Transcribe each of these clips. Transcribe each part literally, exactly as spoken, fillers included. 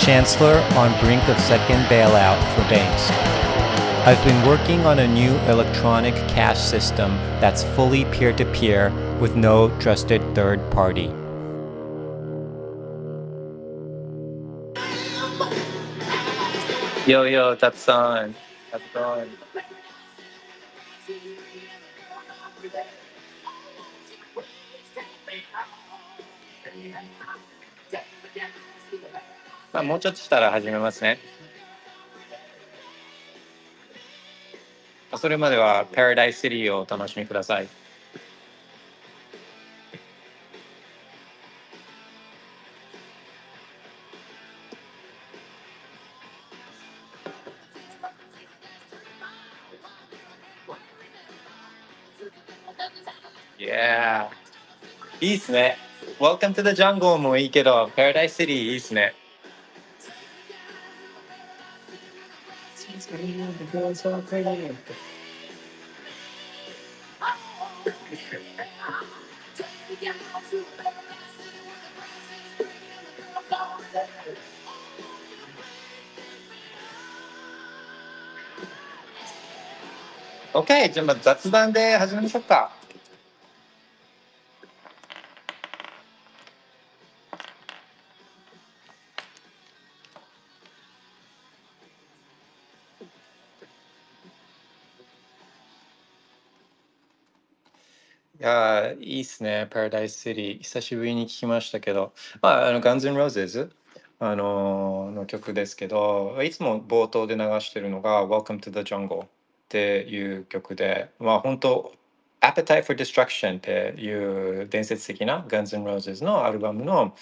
Chancellor on brink of second bailout for banks. I've been working on a new electronic cash system that's fully peer-to-peer with no trusted third party. Yo, yo, that's on. How's it going?まあ、もうちょっとしたら始めますね。それまでは Paradise City をお楽しみください。Yeah. いいっすね。Welcome to the Jungle もいいけど Paradise City いいっすね。OK、 じゃあまず雑談で始めましょうか。いやー、いいっすね、Paradise City。久しぶりに聞きましたけど、まあ、あの Guns N' Roses、あのー、の曲ですけど、いつも冒頭で流してるのが Welcome to the Jungle っていう曲で、まあ、本当 Appetite for Destruction っていう伝説的な Guns N' Roses のアルバムの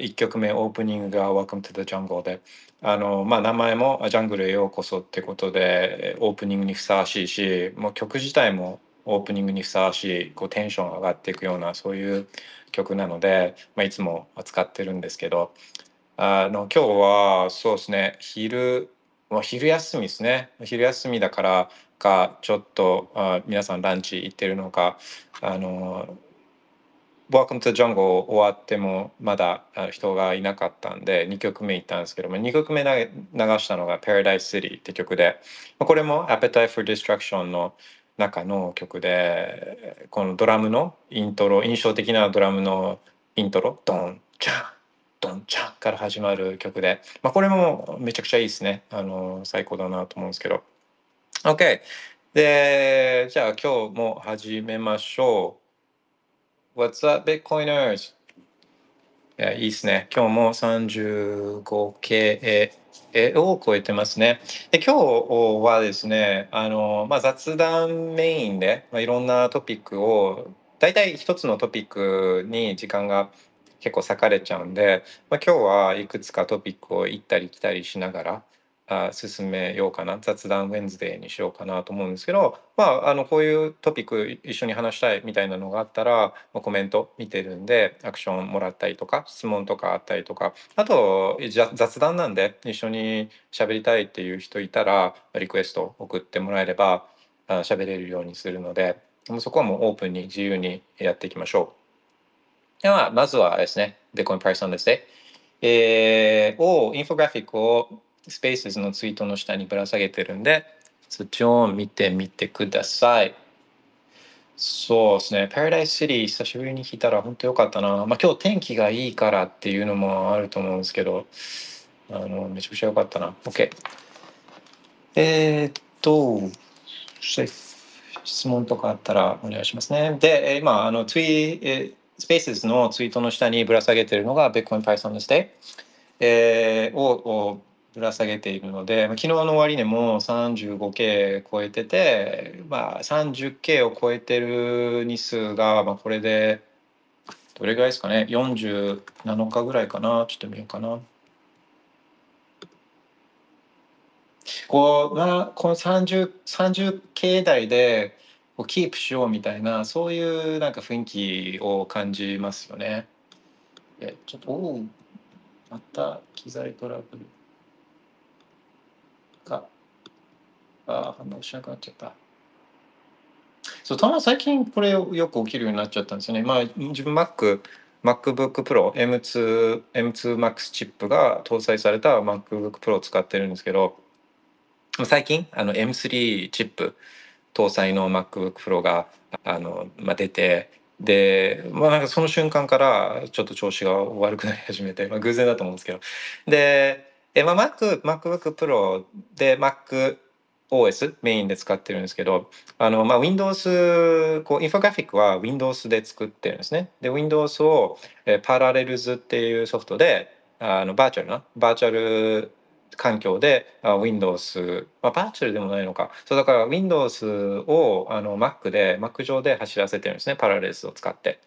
いっきょくめオープニングが Welcome to the Jungle で、あのまあ名前もジャングルへようこそってことでオープニングにふさわしいし、もう曲自体もオープニングにふさわしい、こうテンション上がっていくようなそういう曲なので、まあ、いつも使ってるんですけど、あの今日はそうですね、昼、もう昼休みですね。昼休みだからかちょっとあ皆さんランチ行ってるのか、あの Welcome to the Jungle 終わってもまだ人がいなかったんでにきょくめ行ったんですけども、にきょくめ流したのが Paradise City って曲で、これも Appetite for Destruction の中の曲で、このドラムのイントロ、印象的なドラムのイントロ、ドンチャンドンチャンから始まる曲で、まあ、これもめちゃくちゃいいですね。あの最高だなと思うんですけど。 OK、 でじゃあ今日も始めましょう。 What's up Bitcoiners。 いや、いいですね。今日も さんじゅうごケーを超えてますね。で今日はですね、あの、まあ、雑談メインで、まあ、いろんなトピックをだいたい一つのトピックに時間が結構割かれちゃうんで、まあ、今日はいくつかトピックを行ったり来たりしながらあ進めようかな、雑談ウェンズデーにしようかなと思うんですけど、まあ、あのこういうトピック一緒に話したいみたいなのがあったら、まあ、コメント見てるんでアクションもらったりとか質問とかあったりとか、あと雑談なんで一緒に喋りたいっていう人いたらリクエスト送ってもらえれば喋れるようにするので、そこはもうオープンに自由にやっていきましょう。ではまずはですね、Bitcoin Price on this day、えー、をインフォグラフィックをスペースのツイートの下にぶら下げてるんで、そっちを見てみてください。そうですね、Paradise City久しぶりに聞いたら本当良かったな。まあ今日天気がいいからっていうのもあると思うんですけど、あのめちゃくちゃ良かったな。OK。えー、っと質問とかあったらお願いしますね。で、今あのツイスペースのツイートの下にぶら下げてるのが Bitcoin Price on this day、えー、をぶら下げているので、昨日の終値も さんじゅうごケー 超えてて、まあ、さんじゅっケー を超えてる日数が、まあ、これでどれぐらいですかね、よんじゅうななにちぐらいかな、ちょっと見ようかな。こうなこの 30, 30系台でこうキープしようみたいな、そういうなんか雰囲気を感じますよね。えちょっとおまた機材トラブルかあ反応しなくなっちゃった。そうたま最近これよく起きるようになっちゃったんですよね。まあ自分 Mac MacBook Pro エムツー エムツー Max チップが搭載された MacBook Pro を使ってるんですけど、最近あの エムスリー チップ搭載の MacBook Pro があの、まあ、出てで、まあ、なんかその瞬間からちょっと調子が悪くなり始めて、まあ、偶然だと思うんですけど、でえ、まあ、Mac MacBook Pro で MacOS メインで使ってるんですけど、あの、まあ、Windows こうインフォグラフィックは Windows で作ってるんですね。で Windows を Parallels っていうソフトであのバーチャルなバーチャル環境で Windows、まあ、バーチャルでもないのか、そうだから Windows をあの Mac で Mac 上で走らせてるんですね、パラレルを使って。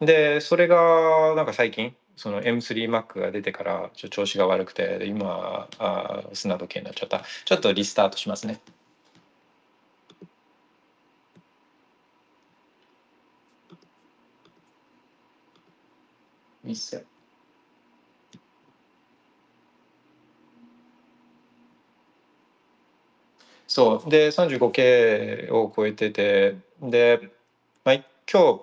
でそれがなんか最近その エムスリー Mac が出てからちょっと調子が悪くて、で今あ砂時計になっちゃった。ちょっとリスタートしますね。いいっすよ。そうで さんじゅうごケー を超えてて、で、まあ、今日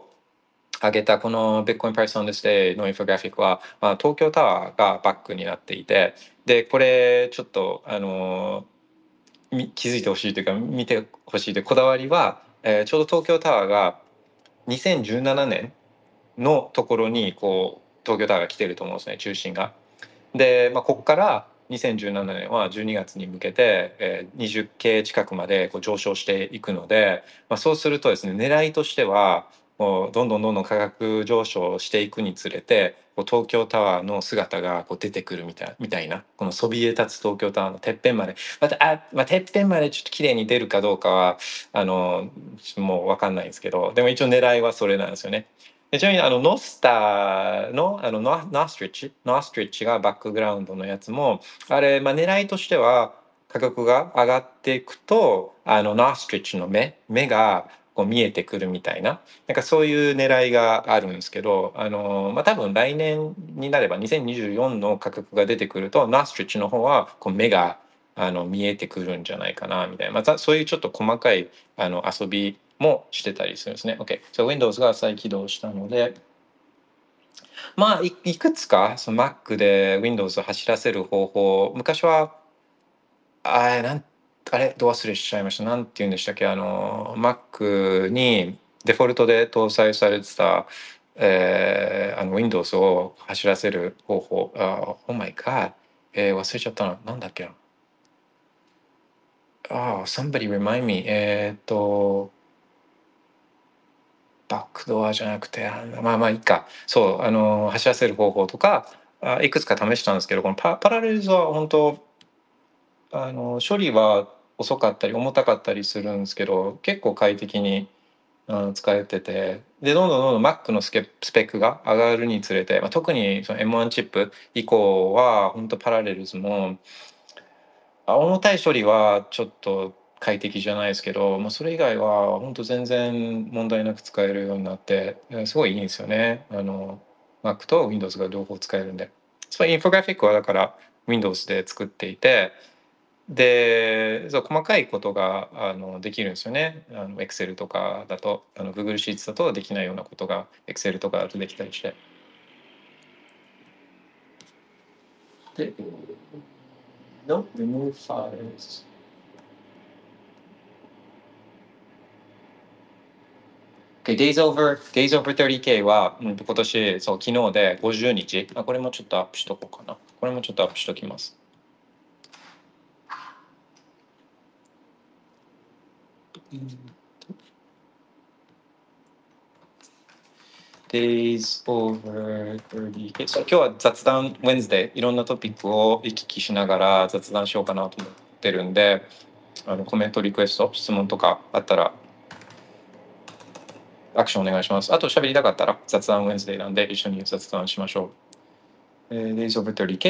上げたこの Bitcoin Price on this day のインフォグラフィックは、まあ、東京タワーがバックになっていて、でこれちょっとあの気づいてほしいというか見てほしいというこだわりは、えー、ちょうど東京タワーがにせんじゅうななねんのところにこう東京タワーが来てると思うんですね、中心が。で、まあ、ここからにせんじゅうななねんはじゅうにがつに向けてにじゅうケー近くまでこう上昇していくので、まあ、そうするとですね、狙いとしてはもうどんどんどんどん価格上昇していくにつれてこう東京タワーの姿がこう出てくるみたいみたいな、このそびえ立つ東京タワーのてっぺんまでまたあ、まあ、てっぺんまでちょっと綺麗に出るかどうかはあのもう分かんないんですけど、でも一応狙いはそれなんですよね。ちなみにあのノスタのあのノストリッチノストリッチがバックグラウンドのやつもあれ、まあ、狙いとしては価格が上がっていくとあのノストリッチの目目がこう見えてくるみたいな、なんかそういう狙いがあるんですけど、あの、まあ、多分来年になればにせんにじゅうよんの価格が出てくるとノストリッチの方はこう目があの見えてくるんじゃないかなみたいな、またそういうちょっと細かいあの遊びもしてたりするんですね。OK、so、Windows が再起動したので、まあ い, いくつかその Mac で Windows を走らせる方法、昔はあなんあれど忘れしちゃいましたなんて言うんでしたっけ、あの Mac にデフォルトで搭載されてた、えー、あの Windows を走らせる方法、あ Oh my god、えー、忘れちゃったな、なんだっけな、Oh somebody remind me、えー、っとバックドアじゃなくて、まあまあいいか、そうあの走らせる方法とかあいくつか試したんですけど、この パ, パラレルズは本当あの処理は遅かったり重たかったりするんですけど、結構快適にあ使えてて、でどんどんどんどん Mac のスケスペックが上がるにつれて、まあ、特にその エムワン チップ以降は本当パラレルズも重たい処理はちょっと快適じゃないですけど、まあ、それ以外は本当全然問題なく使えるようになってすごいいいんですよね。あの Mac と Windows が両方使えるんで、そのインフォグラフィックはだから Windows で作っていて、でそう細かいことがあのできるんですよね。あの Excel とかだとあの Google シーツだとできないようなことが Excel とかだとできたりして、で No remove files Okay, days over, days over サーティーケー は、うん、今年そう昨日でごじゅうにち、あこれもちょっとアップしとこうかな、これもちょっとアップしときます。Days over サーティーケー、そう今日は雑談 Wednesday、 いろんなトピックを行き来しながら雑談しようかなと思ってるんで、あのコメントリクエスト質問とかあったらアクションお願いします。あと喋りたかったら雑談ウェンズデーなんで一緒に雑談しましょう。Days over サーティーケ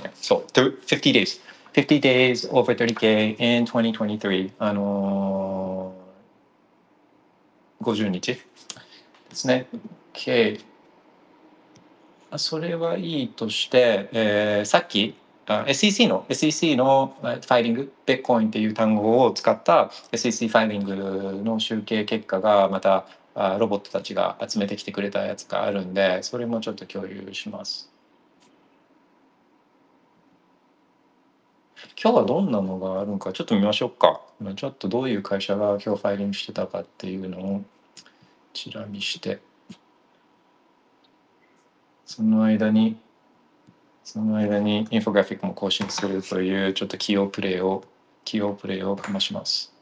ー。そう、ごじゅう days。fifty days over thirty K in twenty twenty-three、あのー、ごじゅうにちですね。Okay. それはいいとして、えー、さっきエスイーシー の エスイーシー のファイリング、Bitcoin っていう単語を使った エスイーシー ファイリングの集計結果がまたロボットたちが集めてきてくれたやつがあるんで、それもちょっと共有します。今日はどんなのがあるのかちょっと見ましょうか。ちょっとどういう会社が今日ファイリングしてたかっていうのをチラ見して、その間にその間にインフォグラフィックも更新するというちょっと器用プレイを器用プレイをかまします。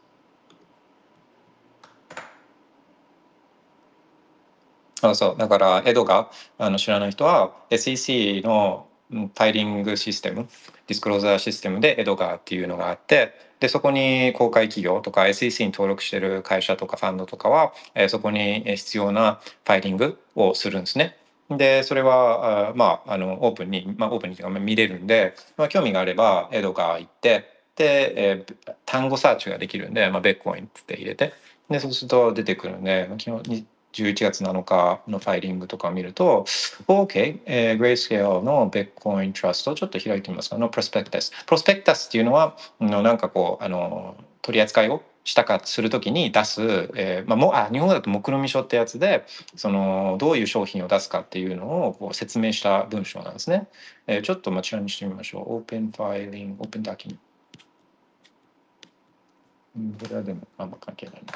あ、そうだからエドがあの知らない人は エスイーシー のファイリングシステム、ディスクローザーシステムでエドガーっていうのがあって、でそこに公開企業とか エスイーシー に登録してる会社とかファンドとかは、えー、そこに必要なファイリングをするんですね。でそれはあ、まあ、あのオープンに、まあ、オープンにというか見れるんで、まあ、興味があればエドガー行ってで、えー、単語サーチができるんで、まあ、ベッコインって入れて、でそうすると出てくるんで、昨日じゅういちがつなのかのファイリングとかを見ると OK、えー、Grayscale の Bitcoin Trust をちょっと開いてみますか。のプロスペクタスプロスペクタスっていうのはなんかこうあの取り扱いをしたかするときに出す、えーまあ、もあ日本だと目論見書ってやつで、そのどういう商品を出すかっていうのをこう説明した文章なんですね、えー、ちょっとこちらにしてみましょう。オープンファイリングオープンダキンこれはでもあんま関係ないな。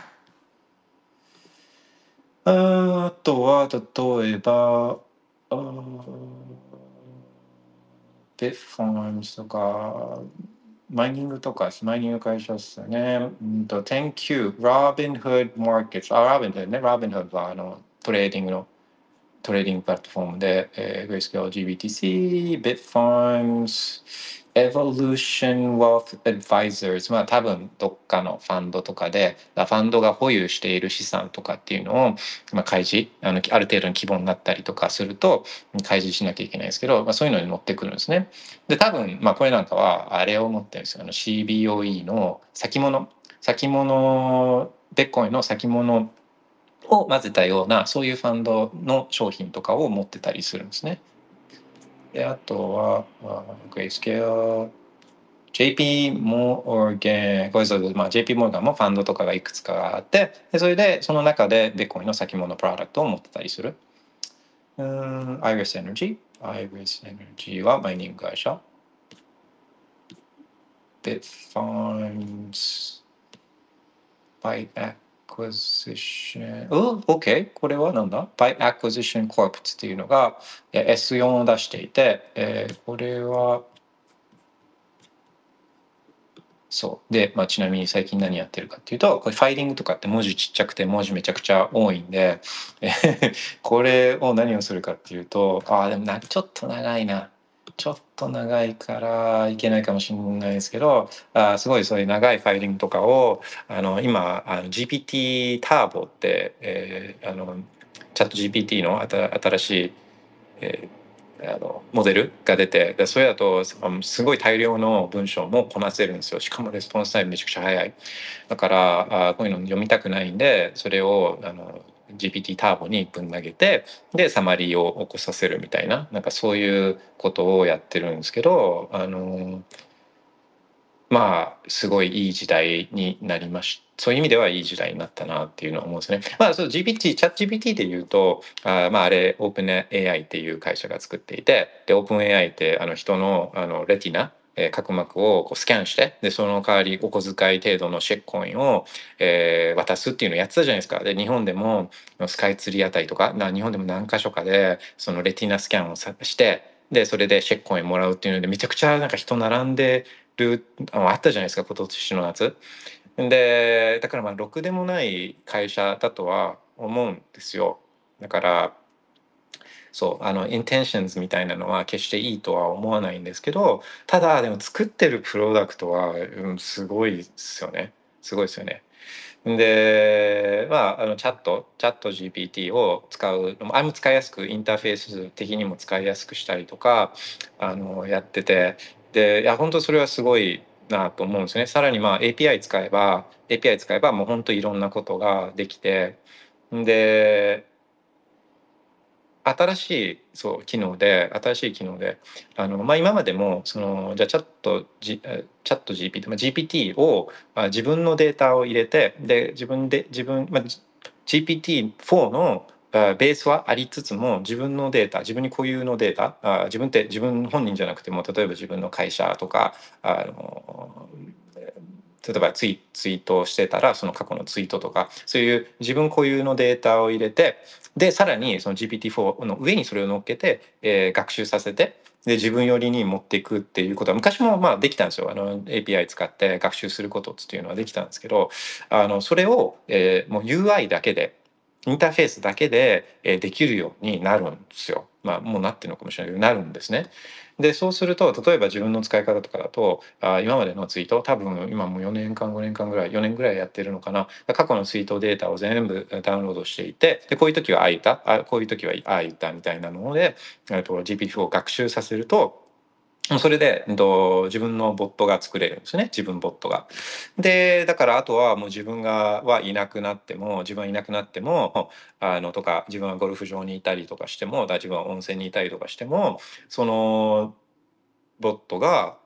あとは例えば Bitfarms とかマイニングとかマイニング会社ですよね。うんと テンキュー Robinhood Markets、 あ Robinhood ね Robinhood はあのトレーディングのトレーディングプラットフォームで、えー、Grayscale ジービーティーシー Bitfarms Evolution Wealth Advisors、 まあ多分どっかのファンドとかでファンドが保有している資産とかっていうのを、まあ、開示 あの、ある程度の規模になったりとかすると開示しなきゃいけないんですけど、まあ、そういうのに乗ってくるんですね。で多分、まあ、これなんかはあれを持ってるんですよ、あの シービーオーイー の先物先物ベッコインの先物を混ぜたようなそういうファンドの商品とかを持ってたりするんですね。であとはグレイスケール ジェイピー モーガン、これぞ、まあ、ジェイピー モーガンもファンドとかがいくつかあって、でそれでその中でビットコインの先物プロダクトを持ってたりする。うん Iris Energy Iris Energy はマイニング会社。 Bitfarms by Acquisition、 お OK これはなんだ By Acquisition Corp っていうのが エスフォー を出していて、えー、これはそうで、まあ、ちなみに最近何やってるかっていうと、これファイリングとかって文字ちっちゃくて文字めちゃくちゃ多いんでこれを何をするかっていうと、あでもなちょっと長いなちょっと長いからいけないかもしれないですけど、あすごいそういう長いファイリングとかをあの今あの ジーピーティー ターボって、えー、あのチャット ジーピーティー のあた新しい、えー、あのモデルが出て、でそれだとすごい大量の文章もこなせるんですよ。しかもレスポンスタイムめちゃくちゃ早い。だからあこういうの読みたくないんで、それをあのジーピーティー ターボにぶん投げて、でサマリーを起こさせるみたいな、なんかそういうことをやってるんですけど、あのまあすごいいい時代になりました。そういう意味ではいい時代になったなっていうのは思うんですね。まあそう ジーピーティー チャット ジーピーティー で言うと、あまああれ OpenAI っていう会社が作っていて、で OpenAI ってあの人のあのレティナ角膜をこうスキャンして、でその代わりお小遣い程度のシェッコインを、えー、渡すっていうのをやってたじゃないですか。で日本でもスカイツリーあたりとかな日本でも何か所かでそのレティナスキャンをして、でそれでシェッコインもらうっていうのでめちゃくちゃなんか人並んでるあったじゃないですか今年の夏で。だからまあろくでもない会社だとは思うんですよ。だからそうあのインテンションズみたいなのは決していいとは思わないんですけど、ただでも作ってるプロダクトは、うん、すごいですよね。すごいですよね。でまああのチャットチャット ジーピーティー を使うあれも使いやすくインターフェース的にも使いやすくしたりとかあのやってて。で、いや本当それはすごいなと思うんですね。さらにまあ エーピーアイ 使えば エーピーアイ 使えばもう本当いろんなことができて、で新しいそう機能で新しい機能であの、まあ、今までもそのじゃあチャット、G、チャット ジーピーティー、まあ、ジーピーティー を、まあ、自分のデータを入れてで自分で自分、まあ、ジーピーティーフォー のベースはありつつも自分のデータ自分に固有のデータあ自分って自分本人じゃなくても例えば自分の会社とかあの例えばツイ、ツイートをしてたらその過去のツイートとかそういう自分固有のデータを入れてでさらにその ジーピーティーフォー の上にそれを乗っけて、えー、学習させてで自分寄りに持っていくっていうことは昔もまあできたんですよ。あの エーピーアイ 使って学習することっていうのはできたんですけどあのそれを、えー、もう ユーアイ だけでインターフェースだけでできるようになるんですよ。まあもうなってるのかもしれないけどなるんですね。でそうすると例えば自分の使い方とかだとあ今までのツイート多分今もうよねんかんごねんかんぐらいよねんぐらいやってるのかな過去のツイートデータを全部ダウンロードしていてでこういう時はああ言ったあこういう時はああ言ったみたいなので ジーピーティーフォー を学習させるとそれで自分のボットが作れるんですね。自分ボットが。でだからあとはもう自分がはいなくなっても自分はいなくなってもあのとか自分はゴルフ場にいたりとかしても自分は温泉にいたりとかしてもそのボットが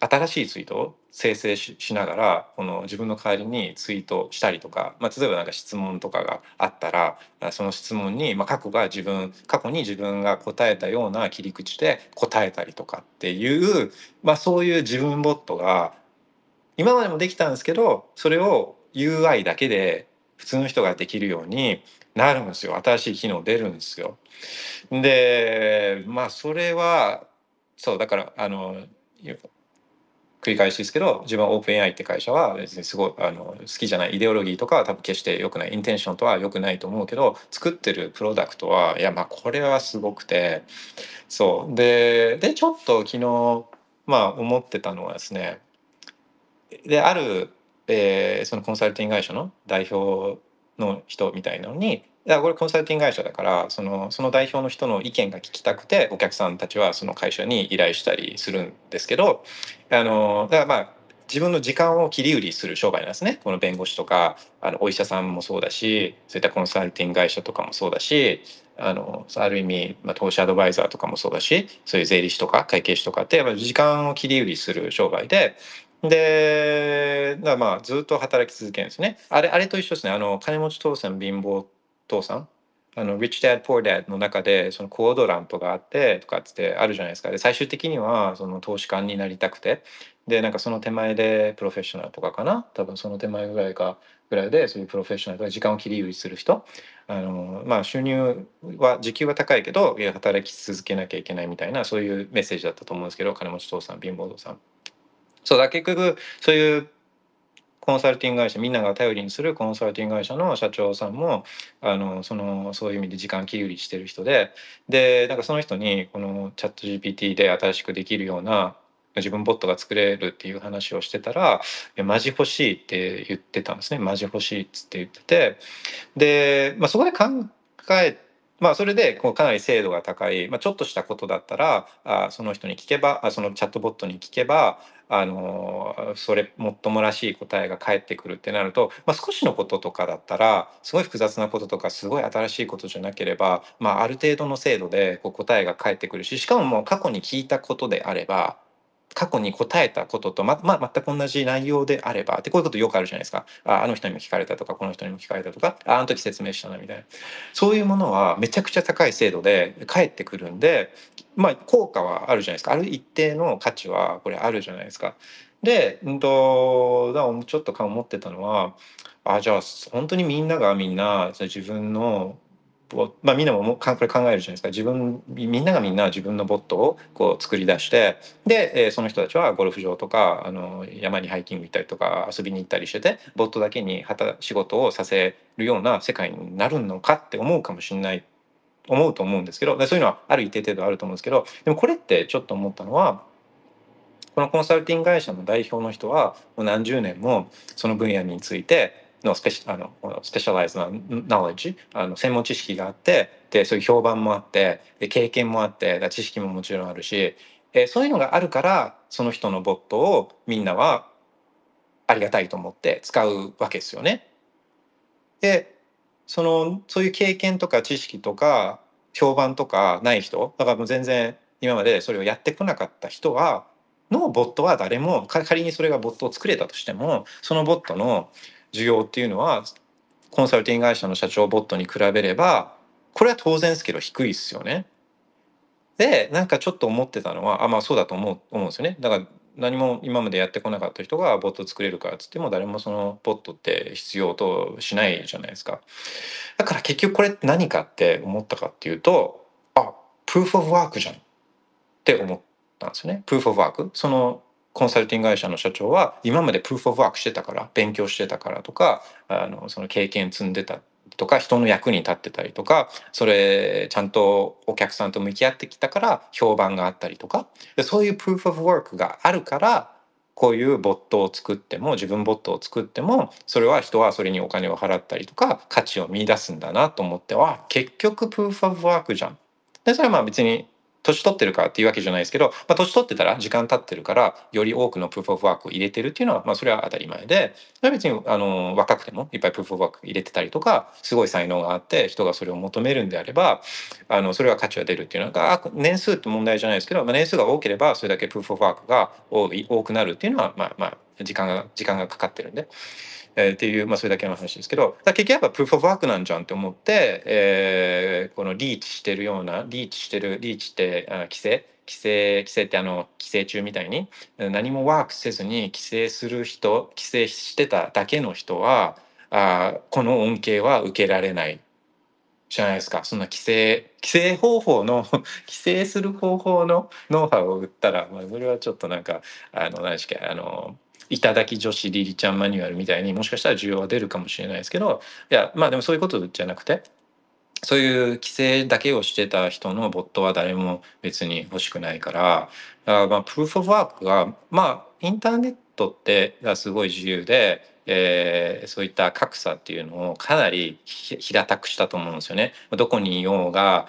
新しいツイートを生成 し, しながらこの自分の代わりにツイートしたりとか、まあ、例えばなんか質問とかがあったらその質問に、まあ、過去が自分過去に自分が答えたような切り口で答えたりとかっていう、まあ、そういう自分ボットが今までもできたんですけどそれを ユーアイ だけで普通の人ができるようになるんですよ。新しい機能出るんですよ。でまあそれはそうだからあの繰り返しですけど自分は OpenAI って会社は別にすごいあの好きじゃないイデオロギーとかは多分決して良くないインテンションとは良くないと思うけど作ってるプロダクトはいやまあこれはすごくてそう で, でちょっと昨日まあ思ってたのはですねである、えー、そのコンサルティング会社の代表の人みたいなのにだからこれコンサルティング会社だからその、その代表の人の意見が聞きたくてお客さんたちはその会社に依頼したりするんですけどあのだからまあ自分の時間を切り売りする商売なんですね。この弁護士とかあのお医者さんもそうだしそういったコンサルティング会社とかもそうだしあのある意味、まあ、投資アドバイザーとかもそうだしそういう税理士とか会計士とかってやっぱ時間を切り売りする商売で。でだまあずっと働き続けるんですね。あれあれと一緒ですね。あの金持ち父さん貧乏父さんあの Rich Dad Poor Dad の中でそのコードランとかあってとかつってあるじゃないですか。で最終的にはその投資家になりたくてでなんかその手前でプロフェッショナルとかかな多分その手前ぐらいかぐらいでそういうプロフェッショナルとか時間を切り売りする人あのまあ収入は時給は高いけど働き続けなきゃいけないみたいなそういうメッセージだったと思うんですけど金持ち父さん貧乏父さんそうだ結局そういうコンサルティング会社みんなが頼りにするコンサルティング会社の社長さんもあのそのそういう意味で時間切り売りしてる人ででなんかその人にこのチャット ジーピーティー で新しくできるような自分ボットが作れるっていう話をしてたらマジ欲しいって言ってたんですね。マジ欲しいっつって言っててで、まあ、そこで考えてまあ、それでこうかなり精度が高い、まあ、ちょっとしたことだったらあその人に聞けばあそのチャットボットに聞けば、あのー、それもっともらしい答えが返ってくるってなると、まあ、少しのこととかだったらすごい複雑なこととかすごい新しいことじゃなければ、まあ、ある程度の精度でこう答えが返ってくるししかももう過去に聞いたことであれば過去に答えたことと、ままあ、全く同じ内容であればでこういうことよくあるじゃないですか。 あ, あの人にも聞かれたとかこの人にも聞かれたとか あ, あの時説明したなみたいなそういうものはめちゃくちゃ高い精度で返ってくるんで、まあ、効果はあるじゃないですか。ある一定の価値はこれあるじゃないですか。で、うん、とだからちょっと思ってたのはあじゃあ本当にみんながみんな自分のまあ、みんなもこれ考えるじゃないですか。自分みんながみんな自分のボットをこう作り出してでその人たちはゴルフ場とかあの山にハイキング行ったりとか遊びに行ったりしててボットだけに仕事をさせるような世界になるのかって思うかもしれない思うと思うんですけどそういうのはある一定程度あると思うんですけどでもこれってちょっと思ったのはこのコンサルティング会社の代表の人はもう何十年もその分野についてのスペシャライズなナレッジあの専門知識があってでそういう評判もあってで経験もあってだ知識ももちろんあるしえそういうのがあるからその人のボットをみんなはありがたいと思って使うわけですよね。で、そのそういう経験とか知識とか評判とかない人、だからもう全然今までそれをやってこなかった人はのボットは誰も、仮にそれがボットを作れたとしても、そのボットの需要っていうのはコンサルティング会社の社長ボットに比べればこれは当然ですけど低いですよね。で、なんかちょっと思ってたのは、あ、まあそうだと思う、思うんですよね。だから何も今までやってこなかった人がボット作れるからっつっても誰もそのボットって必要としないじゃないですか。だから結局これって何かって思ったかっていうと、あ、プーフ・オブ・ワークじゃんって思ったんですよね。プーフ・オブ・ワーク、そのコンサルティング会社の社長は今までプーフ・オブ・ワークしてたから、勉強してたからとか、あのその経験積んでたとか、人の役に立ってたりとか、それちゃんとお客さんと向き合ってきたから評判があったりとか、でそういうプーフ・オブ・ワークがあるから、こういうボットを作っても、自分ボットを作っても、それは人はそれにお金を払ったりとか価値を見出すんだなと思って、あ、結局プーフ・オブ・ワークじゃん。でそれはまあ別に年取ってるからっていうわけじゃないですけど、まあ、年取ってたら時間経ってるからより多くのプーフ・オブ・ワークを入れてるっていうのは、まあ、それは当たり前で、別にあの若くてもいっぱいプーフ・オブ・ワーク入れてたりとか、すごい才能があって人がそれを求めるんであれば、あのそれは価値が出るっていうのが、年数って問題じゃないですけど、まあ、年数が多ければそれだけプーフ・オブ・ワークが多い、多くなるっていうのは、まあまあ時間が時間がかかってるんで。えー、っていう、まあ、それだけの話ですけど、だ結局やっぱプーフ・オブ・ワークなんじゃんって思って、えー、このリーチしてるような、リーチしてる、リーチってあ規制規制規制ってあの規制中みたいに何もワークせずに規制する人、規制してただけの人は、あ、この恩恵は受けられないじゃないですか。そんな規制規制方法の規制する方法のノウハウを売ったら、まあ、それはちょっとなんかあの何でしたっけ、あのいただき女子リリちゃんマニュアルみたいに、もしかしたら需要は出るかもしれないですけど、いや、まあでもそういうことじゃなくて、そういう規制だけをしてた人のボットは誰も別に欲しくないから、あ、まあプーフ・オブ・ワークが、まあインターネットってすごい自由で、えー、そういった格差っていうのをかなり平たくしたと思うんですよね。どこにいようが、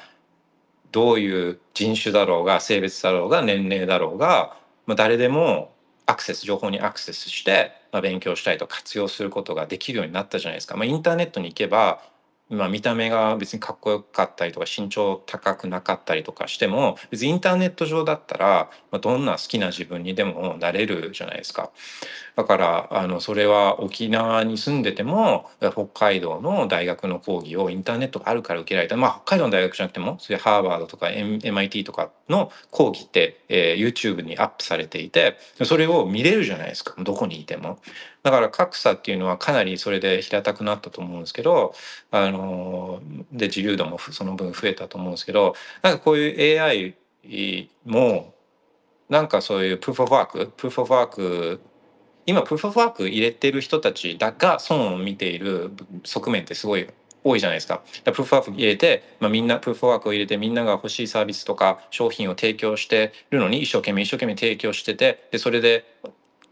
どういう人種だろうが、性別だろうが、年齢だろうが、まあ、誰でもアクセス、情報にアクセスして、まあ、勉強したりと活用することができるようになったじゃないですか。まあ、インターネットに行けば、まあ、見た目が別にかっこよかったりとか身長高くなかったりとかしても、別にインターネット上だったら、まあ、どんな好きな自分にでもなれるじゃないですか。だからあのそれは沖縄に住んでても北海道の大学の講義をインターネットがあるから受けられた、まあ、北海道の大学じゃなくても、それハーバードとか エムアイティー とかの講義って、えー、YouTube にアップされていて、それを見れるじゃないですか、どこにいても。だから格差っていうのはかなりそれで平たくなったと思うんですけど、あので自由度もその分増えたと思うんですけど、なんかこういう エーアイ もなんかそういうプーフ・オブ・ワークプーフ・オブ・ワーク今プーフ・オブ・ワーク入れてる人たちだが損を見ている側面ってすごい多いじゃないですか。だからプーフ・オブ・ワーク入れて、まあ、みんなプーフ・オブ・ワークを入れてみんなが欲しいサービスとか商品を提供してるのに一生懸命一生懸命提供してて、でそれで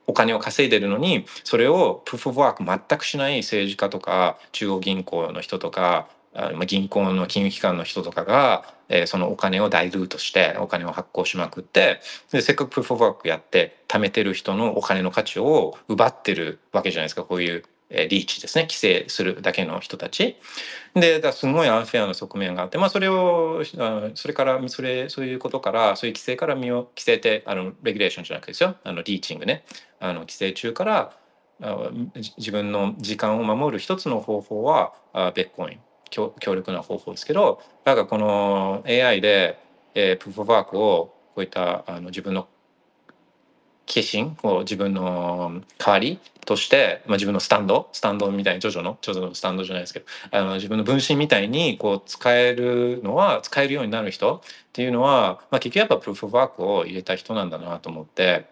お金を稼いでるのに、それをプーフ・オブ・ワーク全くしない政治家とか中央銀行の人とか銀行の金融機関の人とかが、そのお金をダイルートしてお金を発行しまくって、でせっかくプーフ・オブ・ワークやって貯めてる人のお金の価値を奪ってるわけじゃないですか、こういうリーチですね、規制するだけの人たちで。だすごいアンフェアな側面があって、まあ、それをそれからそれそういうことからそういう規制から身を規制ってあのレギュレーションじゃなくてですよ、あのリーチングね、あの規制中から自分の時間を守る一つの方法はベッコイン、強力な方法ですけど、なんかこの エーアイ で、えー、プーフ・オブ・ワークをこういったあの自分の化身を自分の代わりとして、まあ、自分のスタンドスタンドみたいにジョジョのジョジョのスタンドじゃないですけど、あの自分の分身みたいにこう使えるのは使えるようになる人っていうのは、まあ、結局やっぱプーフ・オブ・ワークを入れた人なんだなと思って、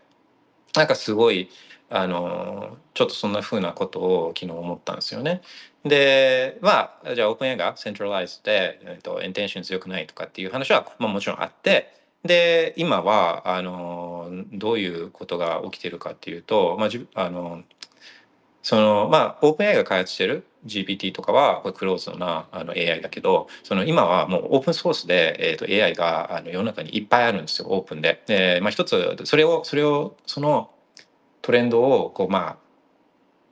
なんかすごいあのちょっとそんな風なことを昨日思ったんですよね。でまあじゃあオープンエアがセントラライズで、えっと、インテンション強くないとかっていう話は、まあ、もちろんあって、で今はあのどういうことが起きてるかっていうと、まあ、あのそのまあ OpenAI が開発してる ジーピーティー とかはクローズドなあの エーアイ だけど、その今はもうオープンソースで、えー、と エーアイ があの世の中にいっぱいあるんですよ、オープンで。で、まあ、一つそれをそれをそのトレンドをこうまあ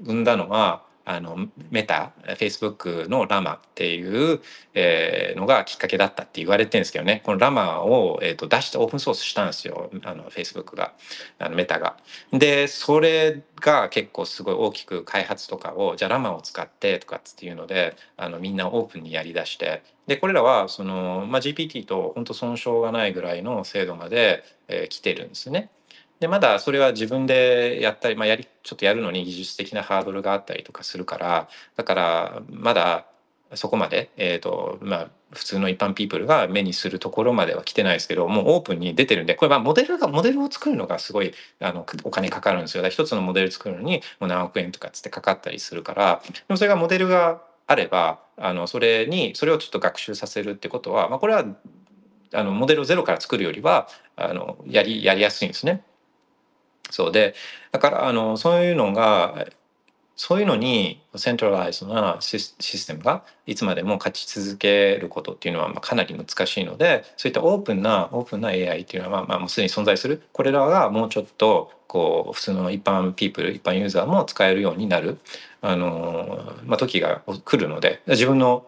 生んだのはあのメタ、Facebook のラマっていう、えー、のがきっかけだったって言われてるんですけどね。このラマを、えー、と出してオープンソースしたんですよ、あの Facebook が、あのメタが。でそれが結構すごい大きく開発とかをじゃあラマを使ってとかっていうのであのみんなオープンにやりだして、でこれらはその、まあ、ジーピーティー と本当遜色がないぐらいの精度まで、えー、来てるんですね。でまだそれは自分でやったり、まあ、やりちょっとやるのに技術的なハードルがあったりとかするから、だからまだそこまで、えーとまあ、普通の一般ピープルが目にするところまでは来てないですけど、もうオープンに出てるんで、これはモデルがモデルを作るのがすごいあのお金かかるんですよ。だから一つのモデル作るのにもう何億円とかつってかかったりするから、でもそれがモデルがあればあのそれにそれをちょっと学習させるってことは、まあ、これはあのモデルをゼロから作るよりはあのやりやりやすいんですね。そうでだからあのそういうのがそういうのにセントラライズなシステムがいつまでも勝ち続けることっていうのはまあかなり難しいので、そういったオープンなオープンな エーアイ っていうのはまあもうすでに存在する、これらがもうちょっとこう普通の一般ピープル一般ユーザーも使えるようになるあの、まあ、時が来るので、自分の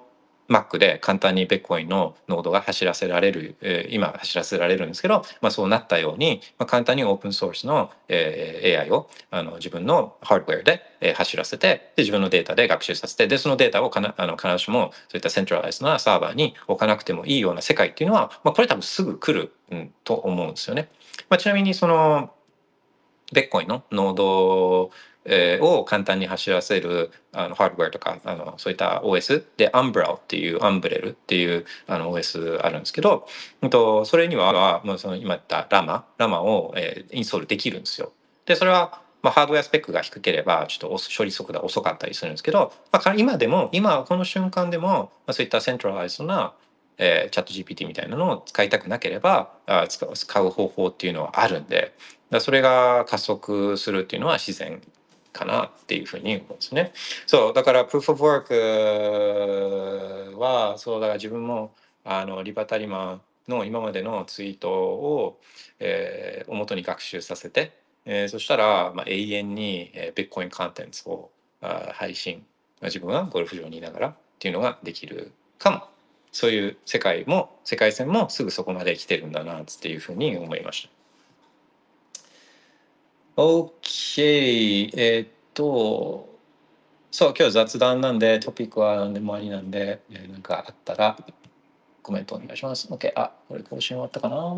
Mac で簡単に Bitcoin のノードが走らせられる、えー、今走らせられるんですけど、まあ、そうなったように、まあ、簡単にオープンソースの、えー、エーアイ をあの自分のハードウェアで、えー、走らせて、で自分のデータで学習させて、でそのデータをかなあの必ずしもそういったセントラライズなサーバーに置かなくてもいいような世界っていうのは、まあ、これ多分すぐ来る、うん、と思うんですよね。まあ、ちなみにその Bitcoin のノードを簡単に走らせるあのハードウェアとかあのそういった オーエス で Umbrel っていう Umbrel っていうあの オーエス あるんですけど、それにはもうその今言ったラマラマをインストールできるんですよ。でそれはまあハードウェアスペックが低ければちょっと処理速度が遅かったりするんですけど、まあ、今でも今この瞬間でもそういったセントラライズなえー、チャット ジーピーティー みたいなのを使いたくなければあ 使, 使う方法っていうのはあるんで、だそれが加速するっていうのは自然かなっていうふうに思うんですね。そうだから Proof of Work はそうだから自分もあのリバタリマンの今までのツイートを、えー、お元に学習させて、えー、そしたら、まあ、永遠に Bitcoin コンテンツをあ配信自分はゴルフ場にいながらっていうのができるかも。そういう世界も世界線もすぐそこまで来てるんだなっていうふうに思いました。 OK えー、っとそう今日雑談なんでトピックは何でもありなんで、えー、なんかあったらコメントお願いします。 OK あこれ更新終わったかな。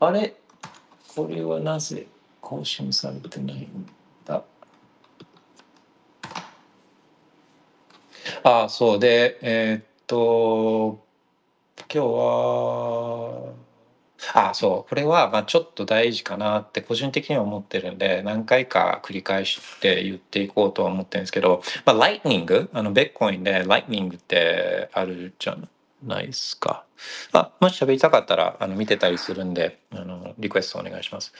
あれこれはなぜ更新されてないんだ。ああそうでえー、っと今日はああそうこれはまあちょっと大事かなって個人的には思ってるんで何回か繰り返して言っていこうとは思ってるんですけど、まあ、ライトニングあのベッコインでライトニングってあるじゃないですか。あもし喋りたかったらあの見てたりするんであのリクエストお願いします。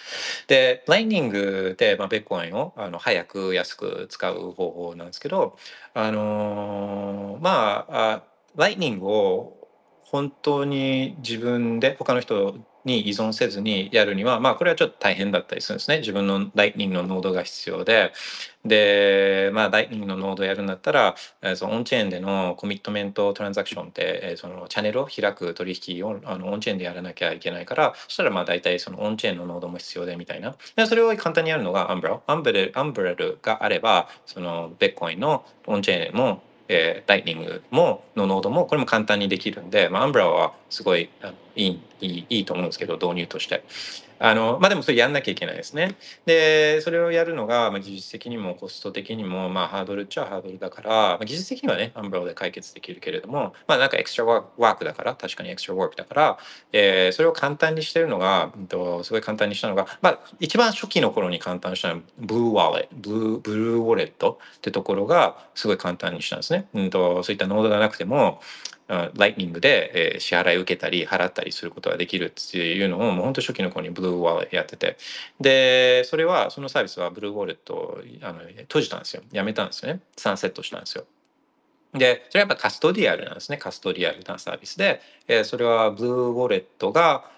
でライトニングで、まあ、ベッコインをあの早く安く使う方法なんですけど、あのー、まあライトニングを本当に自分で他の人に依存せずにやるにはまあこれはちょっと大変だったりするんですね。自分のライトニングのノードが必要ででまあライトニングのノードやるんだったらそのオンチェーンでのコミットメントトランザクションってそのチャンネルを開く取引をあのオンチェーンでやらなきゃいけないから、そしたらまあ大体そのオンチェーンのノードも必要でみたいな。でそれを簡単にやるのがアンブレルアンブレルアンブレルがあればそのベッコインのオンチェーンもえー、ライトニングものノードもこれも簡単にできるんで、まあ、アンブラはすごいあのいい、いい、いいと思うんですけど導入としてあの、まあ、でもそれやんなきゃいけないですね。でそれをやるのが、まあ、技術的にもコスト的にも、まあ、ハードルっちゃハードルだから、まあ、技術的にはねアンブラで解決できるけれども、まあ、なんかエクストラワークだから確かにエクストラワークだから、えー、それを簡単にしてるのが、えっと、すごい簡単にしたのが、まあ、一番初期の頃に簡単にしたのはブルーウォレットブルー、ブルーウォレットってところがすごい簡単にしたんですね。うんとそういったノードがなくてもライトニングで支払い受けたり払ったりすることができるっていうのをもう本当初期の頃にブルーウォレットやってて、でそれはそのサービスはブルーウォレットをあの閉じたんですよ、やめたんですよね、サンセットしたんですよ。でそれはやっぱカストディアルなんですね、カストディアルなサービスで、それはブルーウォレットが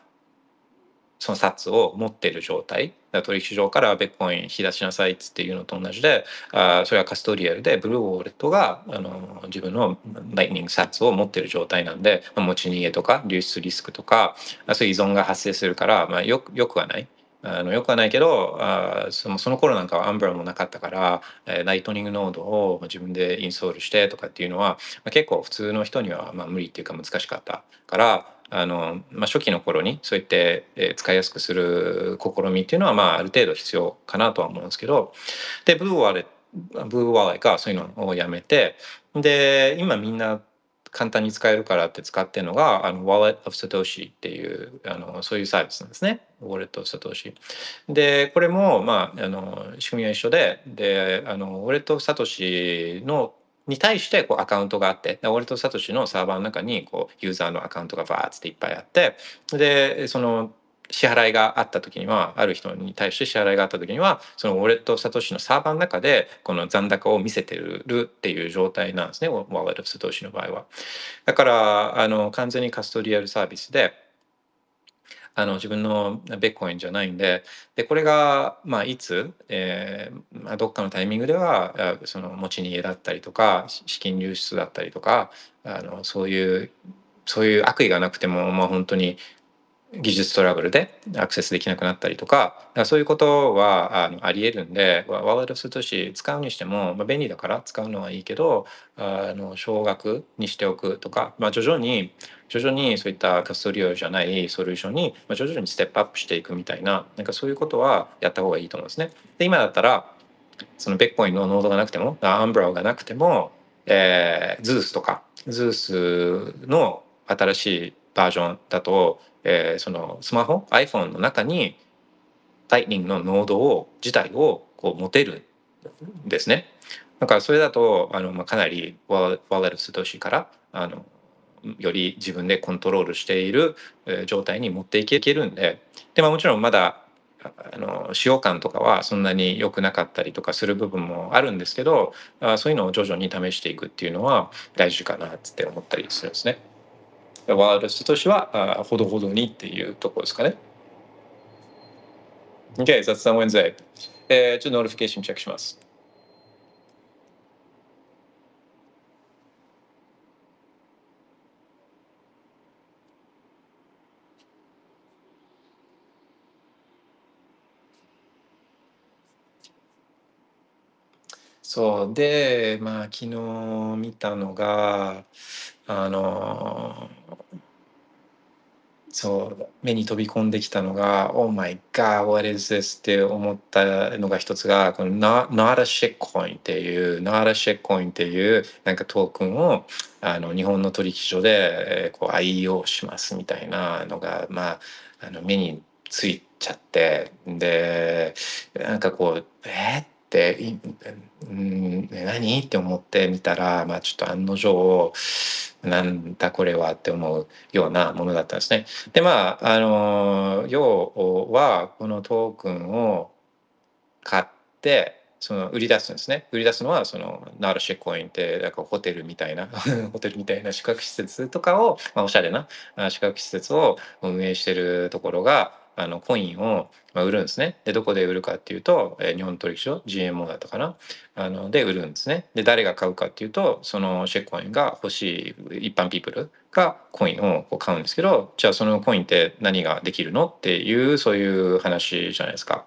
その札を持っている状態、取引所からベッコイン引き出しなさいっていうのと同じで、あそれはカストリアルでブルーウォレットがあの自分のライトニング札を持っている状態なんで、持ち逃げとか流出リスクとかそういう依存が発生するから、まあ、よ, よくはない。あのよくはないけど、あ そ, のその頃なんかはUmbrelもなかったから、えー、ライトニングノードを自分でインストールしてとかっていうのは、まあ、結構普通の人にはまあ無理っていうか難しかったから、あのまあ、初期の頃にそういって、えー、使いやすくする試みっていうのは、まあ、ある程度必要かなとは思うんですけど、でブルーワレブルーワレがそういうのをやめて、で今みんな簡単に使えるからって使ってるのがあの Wallet of Satoshi っていうあのそういうサービスなんですね。Wallet of Satoshi でこれも、まあ、あの仕組みは一緒で、であの Wallet of Satoshi のに対してこうアカウントがあって、俺とサトシのサーバーの中にこうユーザーのアカウントがバーっていっぱいあって、でその支払いがあった時にはある人に対して支払いがあった時にはその俺とサトシのサーバーの中でこの残高を見せてるっていう状態なんですね、ワーレットサトシの場合は。だからあの完全にカストリアルサービスであの自分のベッコインじゃないんで、でこれが、まあ、いつ、えーまあ、どっかのタイミングではその持ち逃げだったりとか資金流出だったりとか、あのそういうそういう悪意がなくても、まあ、本当に技術トラブルでアクセスできなくなったりとか、だからそういうことは あのありえるんで、ワーレットサトシ使うにしても、まあ、便利だから使うのはいいけど、あの少額にしておくとか、まあ、徐々に徐々にそういったカストリアルじゃないソリューションに、まあ、徐々にステップアップしていくみたいな、なんかそういうことはやった方がいいと思うんですね。で今だったらそのベッコインのノードがなくても、アンブラがなくても、えー、Zeus とか Zeus の新しいバージョンだと、えー、そのスマホ iPhone の中に Lightning のノードを自体をこう持てるんですね。だからそれだとあの、まあ、かなりワーレットサトシからあのより自分でコントロールしている状態に持っていけるんで、で、まあ、もちろんまだあの使用感とかはそんなに良くなかったりとかする部分もあるんですけど、そういうのを徐々に試していくっていうのは大事かなって思ったりするんですね。ワールドとしてはほどほどにっていうところですかね。OK、雑談Wednesday。えー、ちょっとノリフィケーションチェックします。そうで、まあ昨日見たのがあのそう目に飛び込んできたのが「Oh my God what is this?」って思ったのが一つがこの Not, Not a shit coin っていう Not a shit coin っていうなんかトークンをあの日本の取引所でこう アイオー しますみたいなのが、まあ、あの目についちゃって、でなんかこう「えっ?」でうん、何って思ってみたら、まあ、ちょっと案の定なんだこれはって思うようなものだったんですね。でまああの要はこのトークンを買ってその売り出すんですね。売り出すのはそのナールシェコインってなんかホテルみたいなホテルみたいな宿泊施設とかを、まあ、おしゃれな宿泊施設を運営してるところがあのコインを売るんですね。でどこで売るかっていうと、えー、日本取引所 ジーエムオー だったかなあので売るんですね。で誰が買うかっていうとそのシェッコインが欲しい一般ピープルがコインをこう買うんですけど、じゃあそのコインって何ができるのっていうそういう話じゃないですか。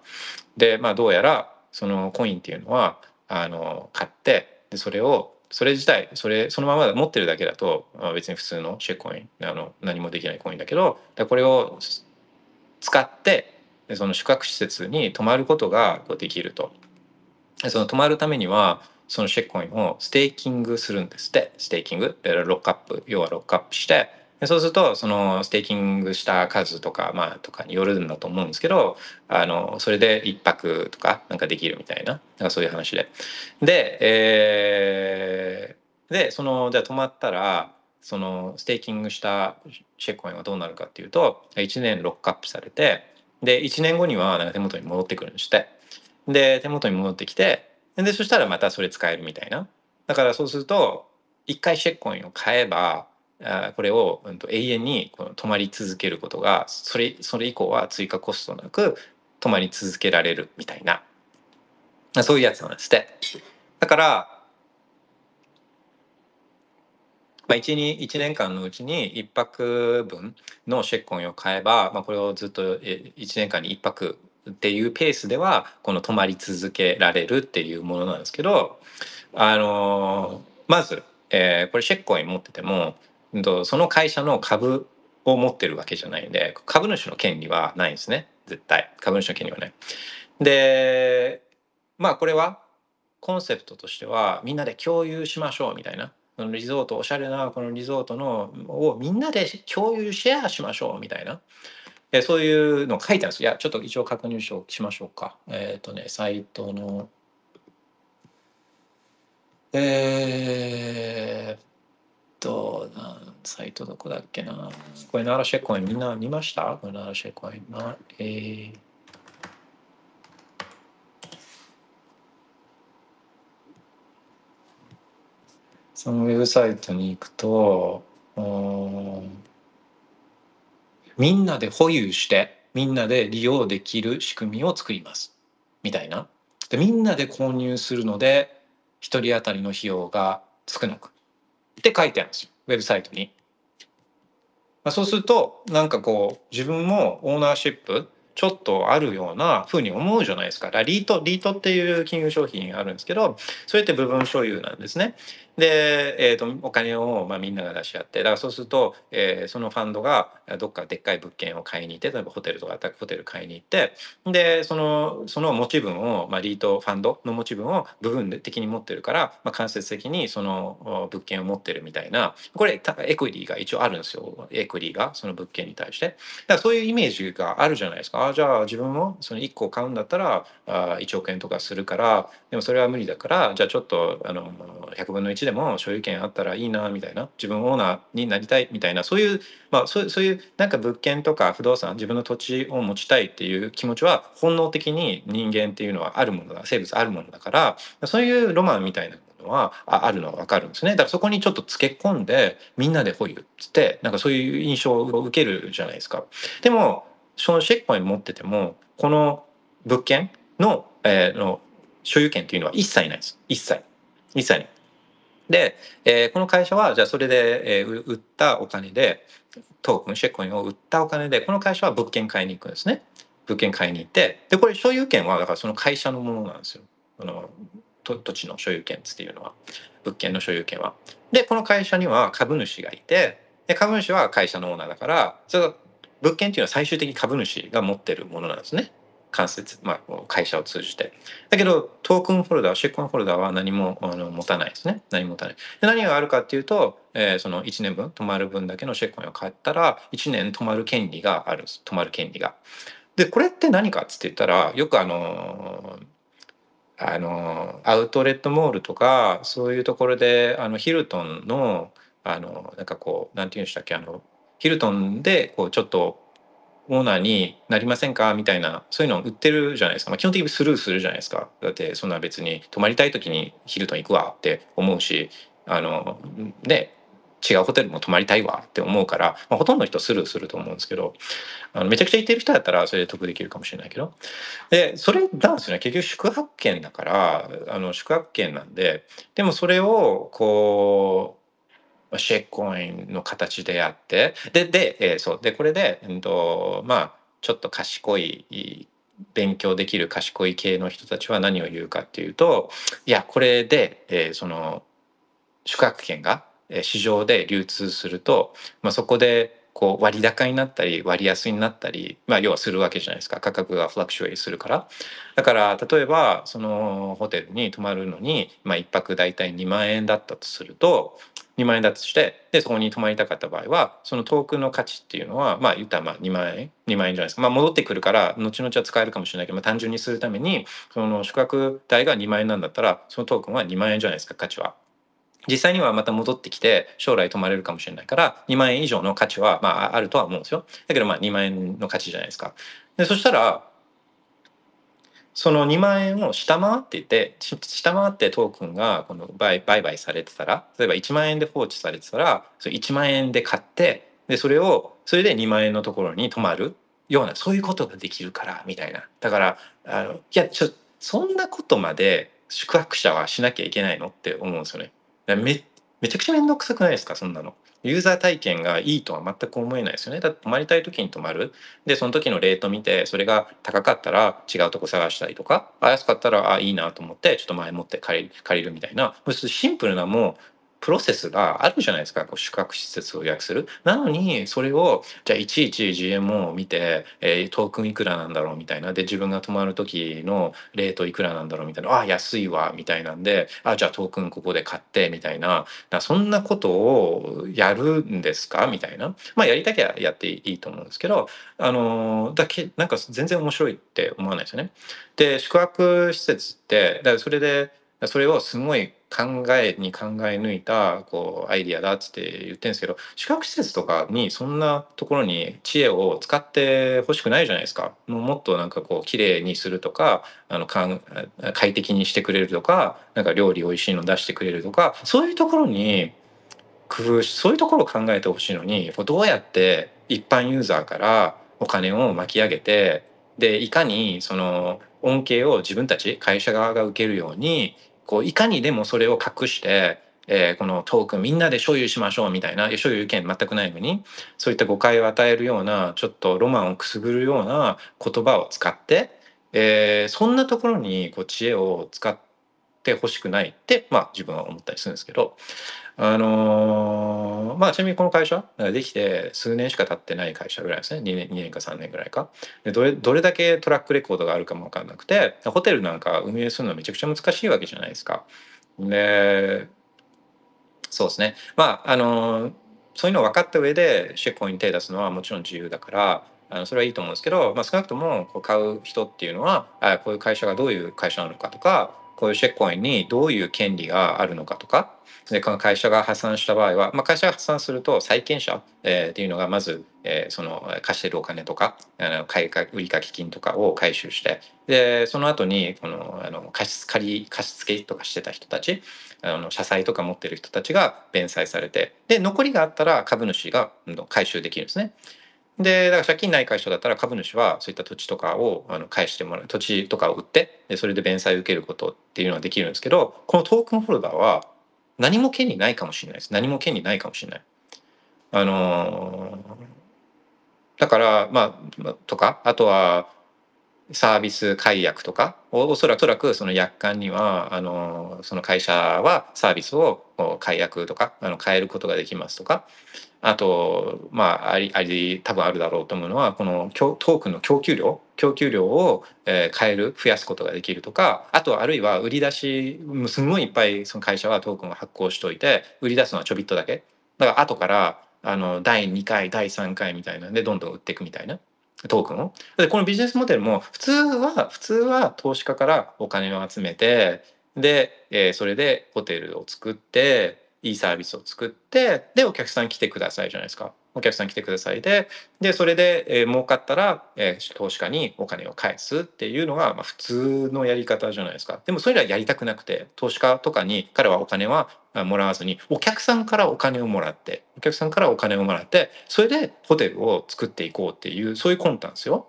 でまあどうやらそのコインっていうのはあの買ってでそれをそれ自体それそのまま持ってるだけだと、まあ、別に普通のシェッコインあの何もできないコインだけど、だこれを使ってその宿泊施設に泊まることができると。その泊まるためにはそのシェッコインをステーキングするんですって。ステーキングロックアップ、要はロックアップして、そうするとそのステーキングした数とか、まあ、とかによるんだと思うんですけど、あのそれでいっぱくとかなんかできるみたい な, なんかそういう話でで、えー、でそのじゃあ泊まったらそのステーキングしたシェコインはどうなるかっていうと、いちねんロックアップされて、でいちねんごにはなんか手元に戻ってくるんでして、で手元に戻ってきて、でそしたらまたそれ使えるみたいな。だからそうするといっかいシェコインを買えば、これを永遠に止まり続けることが、それそれ以降は追加コストなく止まり続けられるみたいな、そういうやつなんですって。だからまあ、いちねんかんのうちにいっぱくぶんのシェッコインを買えば、まあ、これをずっといちねんかんにいっぱくっていうペースではこの止まり続けられるっていうものなんですけど、あのまず、えー、これシェッコイン持っててもその会社の株を持ってるわけじゃないんで、株主の権利はないんですね。絶対株主の権利はない。でまあこれはコンセプトとしてはみんなで共有しましょうみたいな。リゾートおしゃれなこのリゾートのをみんなで共有シェアしましょうみたいな、えそういうの書いてあるんです。いやちょっと一応確認しましょうか。えっ、ー、とねサイトのえー、っとサイトどこだっけな。これナラシェコインみんな見ました？これナラシェコインな、えーそのウェブサイトに行くと、みんなで保有してみんなで利用できる仕組みを作りますみたいな。でみんなで購入するのでひとり当たりの費用が少なくって書いてあるんですよ、ウェブサイトに。まあ、そうするとなんかこう自分もオーナーシップちょっとあるようなふうに思うじゃないですか。リート、リートっていう金融商品があるんですけど、それって部分所有なんですね。で、えー、とお金をまあみんなが出し合って、だからそうすると、えー、そのファンドがどっかでっかい物件を買いに行って、例えばホテルとかホテル買いに行って、でそのその持ち分を、まあ、リートファンドの持ち分を部分的に持ってるから、まあ、間接的にその物件を持ってるみたいな。これエクイリーが一応あるんですよ。エクイリーがその物件に対して。だからそういうイメージがあるじゃないですか。じゃあ自分もそのいっこ買うんだったらいちおくえんとかするから、でもそれは無理だから、じゃあちょっとあのひゃくぶんのいちでも所有権あったらいいなみたいな、自分オーナーになりたいみたいな、そういう、まあ、そういうなんか物件とか不動産、自分の土地を持ちたいっていう気持ちは本能的に人間っていうのはあるものだ、生物あるものだから、そういうロマンみたいなのはあるのは分かるんですね。だからそこにちょっとつけ込んでみんなで保有っつって、なんかそういう印象を受けるじゃないですか。でもそのシェッコイン持っててもこの物件 の,、えー、の所有権というのは一切ないです。一切一切ないで、えー、この会社はじゃあそれで、えー、売ったお金でトークンシェッコインを売ったお金で、この会社は物件買いに行くんですね。物件買いに行って、でこれ所有権はだからその会社のものなんですよ。あの土地の所有権っていうのは、物件の所有権は。でこの会社には株主がいて、で株主は会社のオーナーだから、それが物件っていうのは最終的に株主が持ってるものなんですね。間接、まあ、会社を通じて。だけどトークンホルダー、シェッコンホルダーは何もあの持たないですね。何も持たない。で何があるかっていうと、えー、そのいちねんぶん泊まる分だけのシェッコンを買ったらいちねん泊まる権利があるんです。泊まる権利が。でこれって何かっつって言ったら、よくあのーあのー、アウトレットモールとかそういうところであのヒルトンのあのなんかこうなんていうんでしたっけ、あのヒルトンでこうちょっとオーナーになりませんかみたいな、そういうのを売ってるじゃないですか。まあ、基本的にスルーするじゃないですか。だってそんな別に泊まりたい時にヒルトン行くわって思うし、あのね違うホテルも泊まりたいわって思うから、まあ、ほとんどの人スルーすると思うんですけど、あのめちゃくちゃ行ってる人だったらそれで得できるかもしれないけど、でそれなんですよね。結局宿泊券だから、あの宿泊券なんで、でもそれをこうシェッコインの形でやって、でで、えー、そうでこれで、えーとまあ、ちょっと賢い、勉強できる賢い系の人たちは何を言うかっていうと、いやこれで、えー、その宿泊券が市場で流通すると、まあ、そこでこう割高になったり割安になったり、まあ、要はするわけじゃないですか。価格がフラクシュエイするから。だから例えばそのホテルに泊まるのに、まあ、いっぱくだいたいにまんえんだったとすると、にまんえんだとして、でそこに泊まりたかった場合はそのトークンの価値っていうのは、まあ言ったらまあにまんえんにまんえんじゃないですか。まあ戻ってくるから後々は使えるかもしれないけど、まあ、単純にするためにその宿泊代がにまんえんなんだったら、そのトークンはにまんえんじゃないですか、価値は。実際にはまた戻ってきて将来止まれるかもしれないからにまんえん以上の価値はまああるとは思うんですよ。だけどまあにまんえんの価値じゃないですか。でそしたらそのにまんえんを下回っていて下回ってトークンがこの売買されてたら例えばいちまんえんで放置されてたらそれいちまんえんで買ってでそれをそれでにまんえんのところに止まるようなそういうことができるからみたいな。だからあのいやちょそんなことまで宿泊者はしなきゃいけないのって思うんですよね。め, めちゃくちゃ面倒くさくないですかそんなの。ユーザー体験がいいとは全く思えないですよね。だって泊まりたい時に泊まるでその時のレート見てそれが高かったら違うとこ探したりとか安かったらあいいなと思ってちょっと前もって借 り, 借りるみたいなシンプルなもうプロセスがあるじゃないですか。こう宿泊施設を予約するなのにそれをじゃあいちいち ジーエムオー を見て、えー、トークンいくらなんだろうみたいなで自分が泊まる時のレートいくらなんだろうみたいなあ安いわみたいなんであじゃあトークンここで買ってみたいなそんなことをやるんですかみたいなまあやりたきゃやっていいと思うんですけどあのだけなんか全然面白いって思わないですよね。で宿泊施設ってだからそれでそれをすごい考えに考え抜いたこうアイディアだっつって言ってるんですけど宿泊施設とかにそんなところに知恵を使ってほしくないじゃないですか。もっとなんかこう綺麗にするとかあのか快適にしてくれるとかなんか料理おいしいの出してくれるとかそういうところに工夫しそういうところを考えてほしいのにどうやって一般ユーザーからお金を巻き上げてでいかにその恩恵を自分たち会社側が受けるようにこういかにでもそれを隠して、えー、このトークンみんなで所有しましょうみたいな所有権全くないのにそういった誤解を与えるようなちょっとロマンをくすぐるような言葉を使って、えー、そんなところにこう知恵を使ってほしくないって、まあ、自分は思ったりするんですけど、あのーまあ、ちなみにこの会社できて数年しか経ってない会社ぐらいですねにねんかさんねんぐらいかでどれ、どれだけトラックレコードがあるかも分かんなくてホテルなんか運営するのはめちゃくちゃ難しいわけじゃないですか。でそうですねまああのー、そういうのを分かった上でシェコインに手を出すのはもちろん自由だからあのそれはいいと思うんですけど、まあ、少なくともこう買う人っていうのはあこういう会社がどういう会社なのかとかこういうシェコインにどういう権利があるのかとかでこの会社が破産した場合は、まあ、会社が破産すると債権者、えー、っていうのがまず、えー、その貸してるお金とかあの買いか売掛金とかを回収してでその後にこのあの貸し借り貸し付けとかしてた人たちあの社債とか持ってる人たちが弁済されてで残りがあったら株主が回収できるんですね。でだから借金ない会社だったら株主はそういった土地とかをあの返してもらう土地とかを売ってでそれで弁済を受けることっていうのはできるんですけどこのトークンホルダーは何も権利ないかもしれないです。何も権利ないかもしれない。あのー、だからまあとかあとはサービス解約とかおそらくその約款にはあのその会社はサービスを解約とかあの変えることができますとかあとまあありあり多分あるだろうと思うのはこのトークンの供給量供給量を変える増やすことができるとかあとあるいは売り出しすごいいっぱいその会社はトークンを発行しといて売り出すのはちょびっとだけだから後からあのだいにかいだいさんかいみたいなんでどんどん売っていくみたいな。トークンをでこのビジネスモデルも普通は普通は投資家からお金を集めてで、えー、それでホテルを作っていいサービスを作ってでお客さん来てくださいじゃないですか。お客さん来てくださいででそれで、えー、儲かったら、えー、投資家にお金を返すっていうのが、まあ、普通のやり方じゃないですか。でもそれらやりたくなくて投資家とかに彼はお金はもらわずにお客さんからお金をもらってお客さんからお金をもらってそれでホテルを作っていこうっていうそういう魂胆ですよ。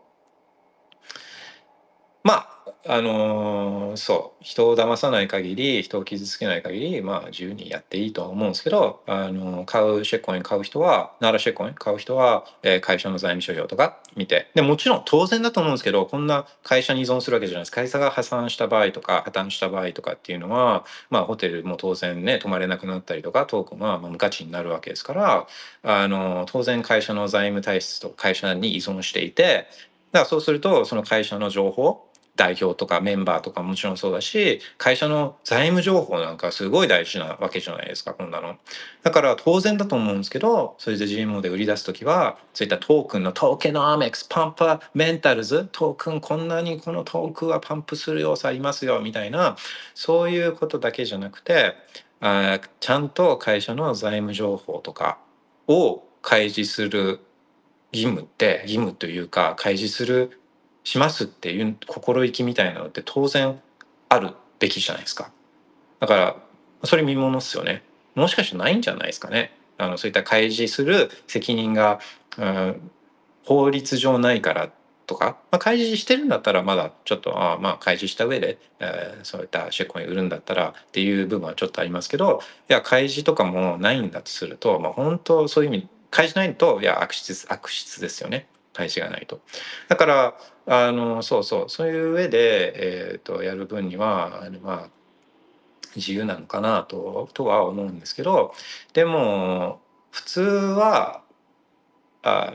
まああのー、そう人を騙さない限り人を傷つけない限りまあ自由にやっていいとは思うんですけど、あのー、買うシェコイン買う人はならシェコイン買う人は、えー、会社の財務諸表とか見てでもちろん当然だと思うんですけどこんな会社に依存するわけじゃないです。会社が破産した場合とか破綻した場合とかっていうのは、まあ、ホテルも当然ね泊まれなくなったりとかトークンは無価値になるわけですから、あのー、当然会社の財務体質と会社に依存していてだからそうするとその会社の情報代表とかメンバーとかもちろんそうだし、会社の財務情報なんかすごい大事なわけじゃないですか、こんなの。だから当然だと思うんですけど、それで ジーエムオー で売り出すときはそういったトークンのトーケノミクス、パンパメンタルズ、トークンこんなにこのトークンはパンプする要素ありますよみたいな、そういうことだけじゃなくて、あちゃんと会社の財務情報とかを開示する義務って義務というか開示するしますっていう心意気みたいなのって当然あるべきじゃないですか。だからそれ見ものっすよね。もしかしてないんじゃないですかね。あのそういった開示する責任が、うん、法律上ないからとか、まあ、開示してるんだったらまだちょっとあまあ開示した上で、えー、そういったシェコイン売るんだったらっていう部分はちょっとありますけど、いや開示とかもないんだとすると、まあ、本当そういう意味開示ないといや悪質悪質ですよね。開示がないと。だからあのそうそうそういう上で、えー、とやる分にはあのまあ自由なのかなととは思うんですけど、でも普通は。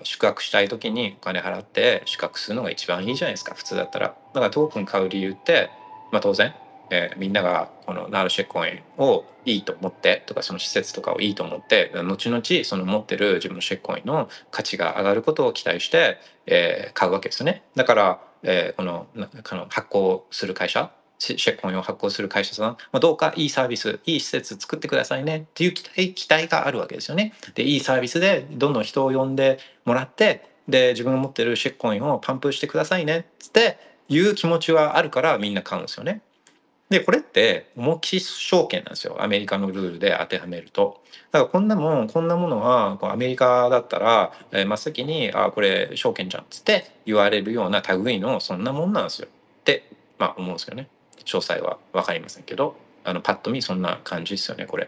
宿泊したい時にお金払って宿泊するのが一番いいじゃないですか、普通だったら。だからトークン買う理由って、まあ、当然、えー、みんながこのNot a shit coinをいいと思ってとか、その施設とかをいいと思って後々その持ってる自分のシェッコインの価値が上がることを期待して、えー、買うわけですね。だから、えー、この、この発行する会社シェッコインを発行する会社さん、まあ、どうかいいサービス、いい施設作ってくださいねっていう期待、期待があるわけですよね。でいいサービスでどんどん人を呼んでもらって、で自分が持ってるシェッコインをパンプしてくださいねっていう気持ちはあるからみんな買うんですよね。でこれって重き証券なんですよ、アメリカのルールで当てはめると。だからこんなもんこんなものはアメリカだったら、えー、真っ先に「あこれ証券じゃん」っつって言われるような類のそんなもんなんですよって、まあ、思うんですけどね。詳細は分かりませんけど、あのパッと見そんな感じですよね、これ。い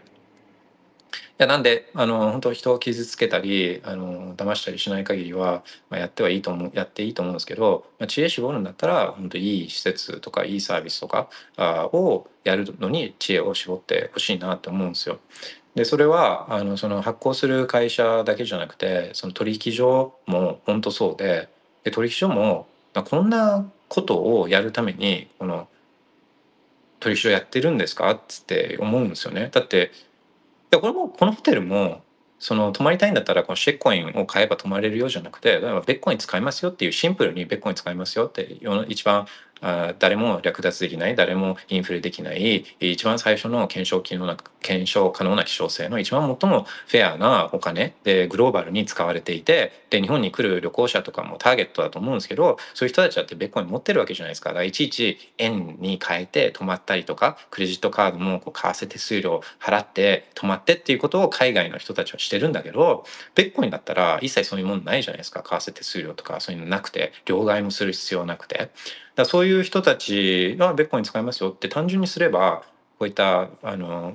やなんであの本当人を傷つけたりあの騙したりしない限りは、まあ、やってはいいと思うやっていいと思うんですけど、まあ、知恵絞るんだったら本当いい施設とかいいサービスとかあをやるのに知恵を絞ってほしいなって思うんですよ。でそれはあのその発行する会社だけじゃなくて、その取引所も本当そう で, で取引所もこんなことをやるためにこの取引所やってるんですかって思うんですよね。だっていやこれもこのホテルもその泊まりたいんだったらこのシェッコインを買えば泊まれるよじゃなくて、ベッコイン使いますよっていう、シンプルにベッコイン使いますよって一番あ誰も略奪できない、誰もインフレできない、一番最初の検証機能な検証可能な希少性の一番最もフェアなお金でグローバルに使われていて、で日本に来る旅行者とかもターゲットだと思うんですけど、そういう人たちだってベッコイン持ってるわけじゃないですか。だからいちいち円に変えて泊まったりとか、クレジットカードもこう為替手数料払って泊まってっていうことを海外の人たちはしてるんだけど、ベッコインだったら一切そういうもんないじゃないですか。為替手数料とかそういうのなくて、両替もする必要なくて。だそういう人たちがベッコイン使いますよって単純にすれば、こういったあの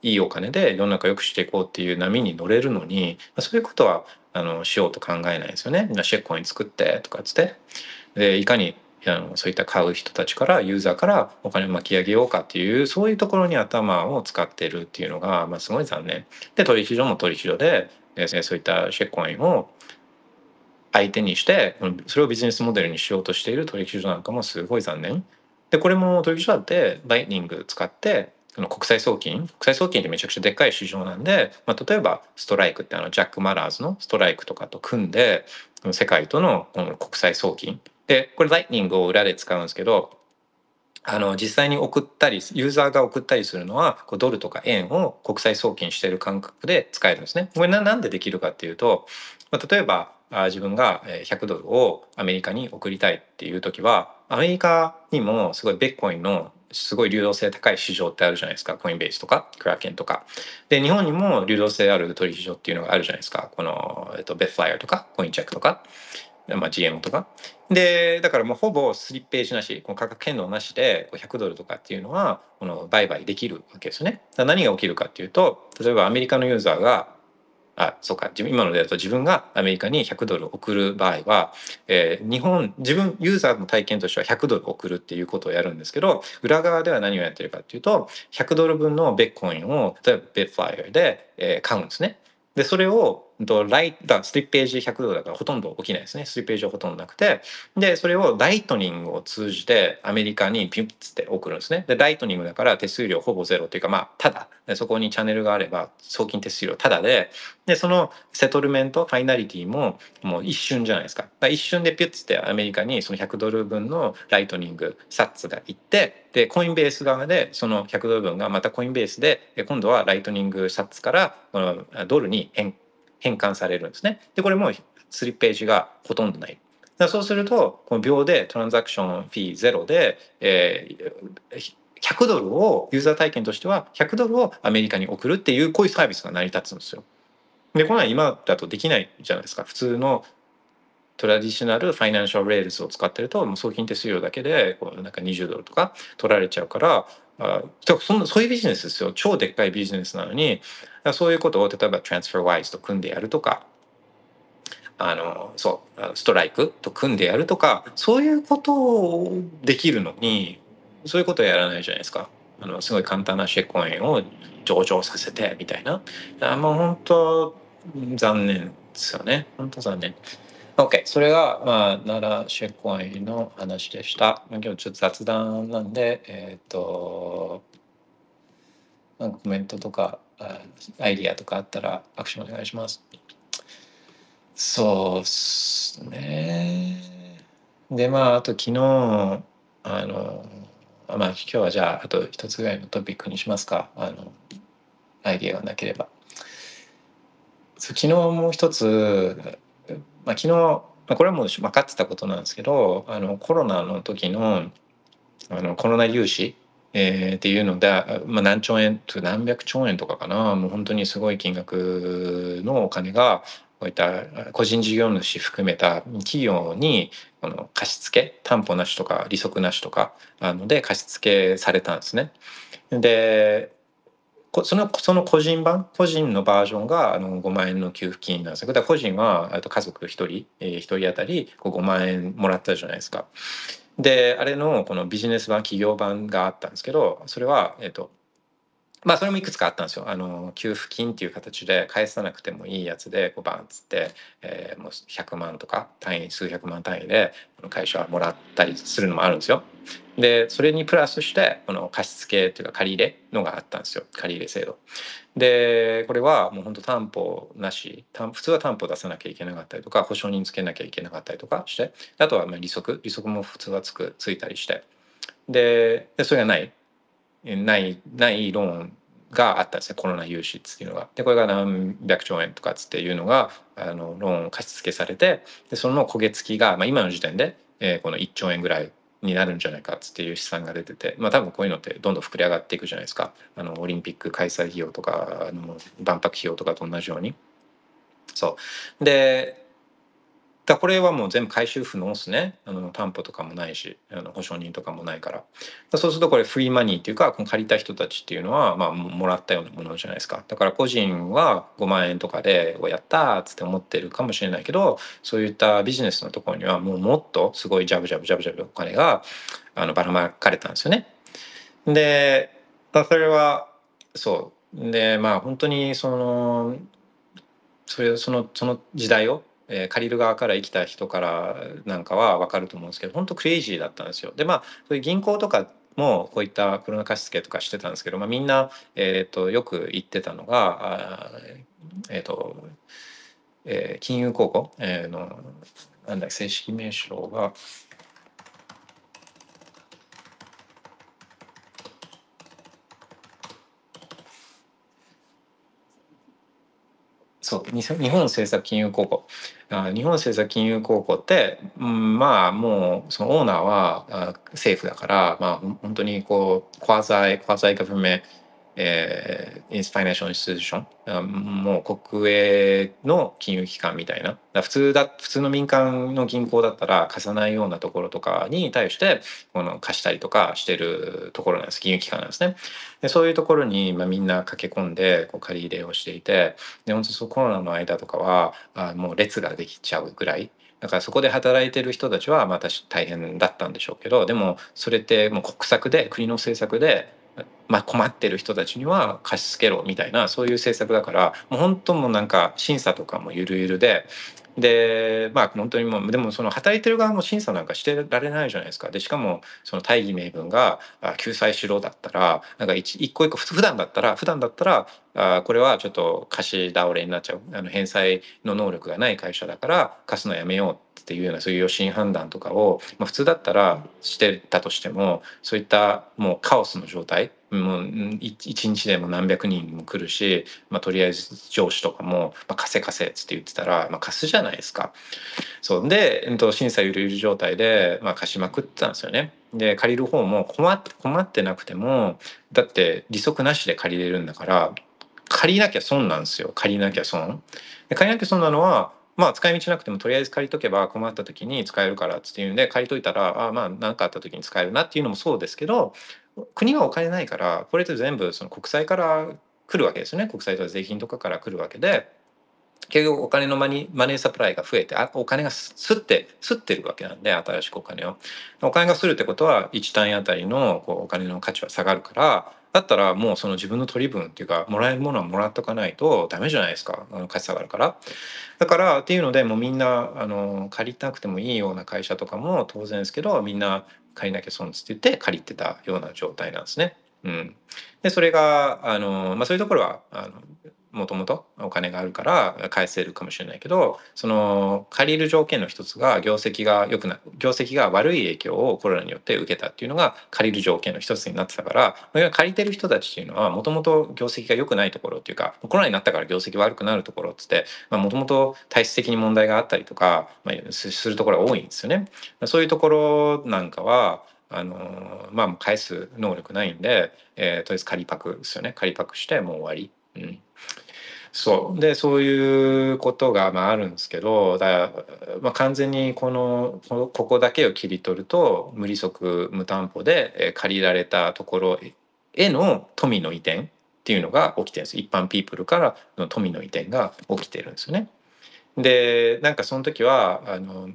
いいお金で世の中良くしていこうっていう波に乗れるのに、そういうことはあのしようと考えないですよね。みんなシェッコイン作ってとかっつって、でいかにあのそういった買う人たちからユーザーからお金を巻き上げようかっていう、そういうところに頭を使ってるっていうのが、まあ、すごい残念で、取引所も取引所でそういったシェッコインを相手にしてそれをビジネスモデルにしようとしている取引所なんかもすごい残念で、これも取引所だってライトニング使って国際送金国際送金ってめちゃくちゃでっかい市場なんで、まあ、例えばストライクってあのジャック・マラーズのストライクとかと組んで世界との国際送金で、これライトニングを裏で使うんですけど、あの実際に送ったりユーザーが送ったりするのはこうドルとか円を国際送金している感覚で使えるんですね。これなんでできるかっていうと、まあ、例えば自分がひゃくドルをアメリカに送りたいっていう時は、アメリカにもすごいベッコインのすごい流動性高い市場ってあるじゃないですか。コインベースとかクラケンとかで、日本にも流動性ある取引所っていうのがあるじゃないですか。この、えっと、Bitflyerとかコインチェックとか、まあ、ジーエムオー とかで、だからもうほぼスリッページなし、この価格変動なしでひゃくドルとかっていうのはこの売買できるわけですよね。だから何が起きるかっていうと、例えばアメリカのユーザーがあそうか今のでだと自分がアメリカにひゃくドル送る場合は、えー、日本自分ユーザーの体験としてはひゃくドル送るっていうことをやるんですけど、裏側では何をやってるかっていうと、ひゃくドル分のベッコインを例えばBitflyerで、えー、買うんですね。でそれをライだスリッページひゃくどだからほとんど起きないですね。スリッページはほとんどなくて、でそれをライトニングを通じてアメリカにピュッつって送るんですね。でライトニングだから手数料ほぼゼロというか、まあただでそこにチャンネルがあれば送金手数料ただで、でそのセトルメントファイナリティももう一瞬じゃないですか。だから一瞬でピュッつってアメリカにそのひゃくドルぶんのライトニングサッツがいって、でコインベース側でそのひゃくドルぶんがまたコインベースで今度はライトニングサッツからこのドルに変変換されるんですね。でこれもスリッページがほとんどない。だそうするとこの秒でトランザクションフィーゼロで、えー、ひゃくドルをユーザー体験としてはひゃくドルをアメリカに送るっていうこういうサービスが成り立つんですよ。でこれは今だとできないじゃないですか。普通のトラディショナルファイナンシャルレールズを使ってるともう送金手数料だけでこうなんかにじゅうドルとか取られちゃうから、あそんなそういうビジネスですよ。超でっかいビジネスなのに、そういうことを例えば Transferwise と組んでやるとか、あのそうストライクと組んでやるとか、そういうことをできるのにそういうことをやらないじゃないですか。あのすごい簡単なシェコインを上場させてみたいな、あもう本当残念ですよね。本当残念。OK、 それが、まあ、奈良シェコインの話でした。今日ちょっと雑談なんで、えっと、なんかコメントとか、アイディアとかあったらアクションお願いします。そうっすね。で、まあ、あと昨日、あの、まあ、今日はじゃあ、あと一つぐらいのトピックにしますか。あの、アイディアがなければ。昨日もう一つ、まあ、昨日これはもう分かってたことなんですけど、あのコロナの時 の, あのコロナ融資、えー、っていうので、まあ、何兆円と何百兆円とかかな、もう本当にすごい金額のお金がこういった個人事業主含めた企業にこの貸付担保なしとか利息なしとかあので貸付されたんですね。でそ の, その個人版個人のバージョンがあのごまんえんの給付金なんですけど、個人はあと家族ひとり、えー、ひとり当たりごまんえんもらったじゃないですか。であれ の, このビジネス版企業版があったんですけど、それはえっ、ー、とまあそれもいくつかあったんですよ。あの給付金っていう形で返さなくてもいいやつでこうバンっつって、えー、もうひゃくまんとか単位数百万単位でこの会社はもらったりするのもあるんですよ。でそれにプラスしてこの貸付というか借り入れのがあったんですよ。借り入れ制度でこれはもう本当担保なし、普通は担保出さなきゃいけなかったりとか保証人つけなきゃいけなかったりとかして、あとはまあ利息利息も普通はつくついたりして、でそれがないないないローンがあったんですね。コロナ融資っていうのが、でこれが何百兆円とかつっていうのがあのローン貸し付けされて、でその焦げ付きが、まあ、今の時点で、えー、このいっちょうえんぐらいになるんじゃないかっていう試算が出てて、まあ多分こういうのってどんどん膨れ上がっていくじゃないですか。あのオリンピック開催費用とかあの万博費用とかと同じように。そうでだこれはもう全部回収不能ですね。あの担保とかもないし、あの保証人とかもないから。そうするとこれフリーマニーっていうか、この借りた人たちっていうのはまあもらったようなものじゃないですか。だから個人はごまんえんとかでやったーつって思ってるかもしれないけど、そういったビジネスのところにはもうもっとすごいジャブジャブジャブジャブお金があのばらまかれたんですよね。でそれはそうで、まあ本当にそのそれそのその時代を借りる側から生きた人からなんかは分かると思うんですけど、本当クレイジーだったんですよ。でまあそういう銀行とかもこういったコロナ貸付とかしてたんですけど、まあ、みんな、えー、とよく言ってたのが、えーとえー、金融公庫、えー、のなんだ正式名称がそう日本政策金融公庫、日本政策金融公庫って、うん、まあもうそのオーナーは政府だから、まあ、本当にこうコアザイコアザイガブメえー、インスファイナンシャルインスティテューション、もう国営の金融機関みたいな、普通だ普通の民間の銀行だったら貸さないようなところとかに対してこの貸したりとかしてるところなんです。金融機関なんですね。でそういうところに、まあ、みんな駆け込んでこう借り入れをしていて、で本当そうコロナの間とかはあもう列ができちゃうぐらいだから、そこで働いてる人たちはまた大変だったんでしょうけど、でもそれってもう国策で国の政策でまあ、困ってる人たちには貸し付けろみたいな、そういう政策だから、もう本当もうなんか審査とかもゆるゆるで、でまあ本当にもう、でもその働いてる側も審査なんかしてられないじゃないですか。でしかもその大義名分が救済しろだったら、なんか一一個一個普段だったら普段だったらあこれはちょっと貸し倒れになっちゃう、あの返済の能力がない会社だから貸すのやめようっていうような、そういう予診判断とかを、まあ、普通だったらしてたとしても、そういったもうカオスの状態、もう一日でも何百人も来るし、まあ、とりあえず上司とかも「まあ、貸せ貸せ」っつって言ってたら、まあ、貸すじゃないですか。そうで、えっと、審査ゆるゆる状態で、まあ、貸しまくってたんですよね。で借りる方も困って、困ってなくても、だって利息なしで借りれるんだから借りなきゃ損なんですよ。借りなきゃ損で借りなきゃ損なのは、まあ、使い道なくてもとりあえず借りとけば困った時に使えるからっていうんで借りといたら、ああまあ何かあった時に使えるなっていうのもそうですけど、国はお金ないから、これって全部その国債から来るわけですよね。国債とか税金とかから来るわけで、結局お金のマニ、マネーサプライが増えて、あお金がすってすってるわけなんで、新しくお金をお金がするってことはいち単位あたりのこうお金の価値は下がるから、だったらもうその自分の取り分っていうか、もらえるものはもらっとかないとダメじゃないですか、あの価値下がるから。だからっていうので、もうみんなあの借りなくてもいいような会社とかも当然ですけど、みんな借りなきゃ損つって言って借りてたような状態なんですね。うん、でそれがあの、まあ、そういうところはあのもともとお金があるから返せるかもしれないけど、その借りる条件の一つが業績が良くな業績が悪い影響をコロナによって受けたっていうのが借りる条件の一つになってたから、借りてる人たちっていうのはもともと業績が良くないところっていうか、コロナになったから業績悪くなるところっつって、もともと体質的に問題があったりとか、まあ、するところが多いんですよね。そういうところなんかはあのまあ返す能力ないんで、えー、とりあえず借りパクですよね。借りパクしてもう終わり。うん、そうでそういうことがまああるんですけど、だからまあ完全にこのここだけを切り取ると、無利息無担保で借りられたところへの富の移転っていうのが起きてるんです。一般ピープルからの富の移転が起きてるんですよね。でなんかその時はあの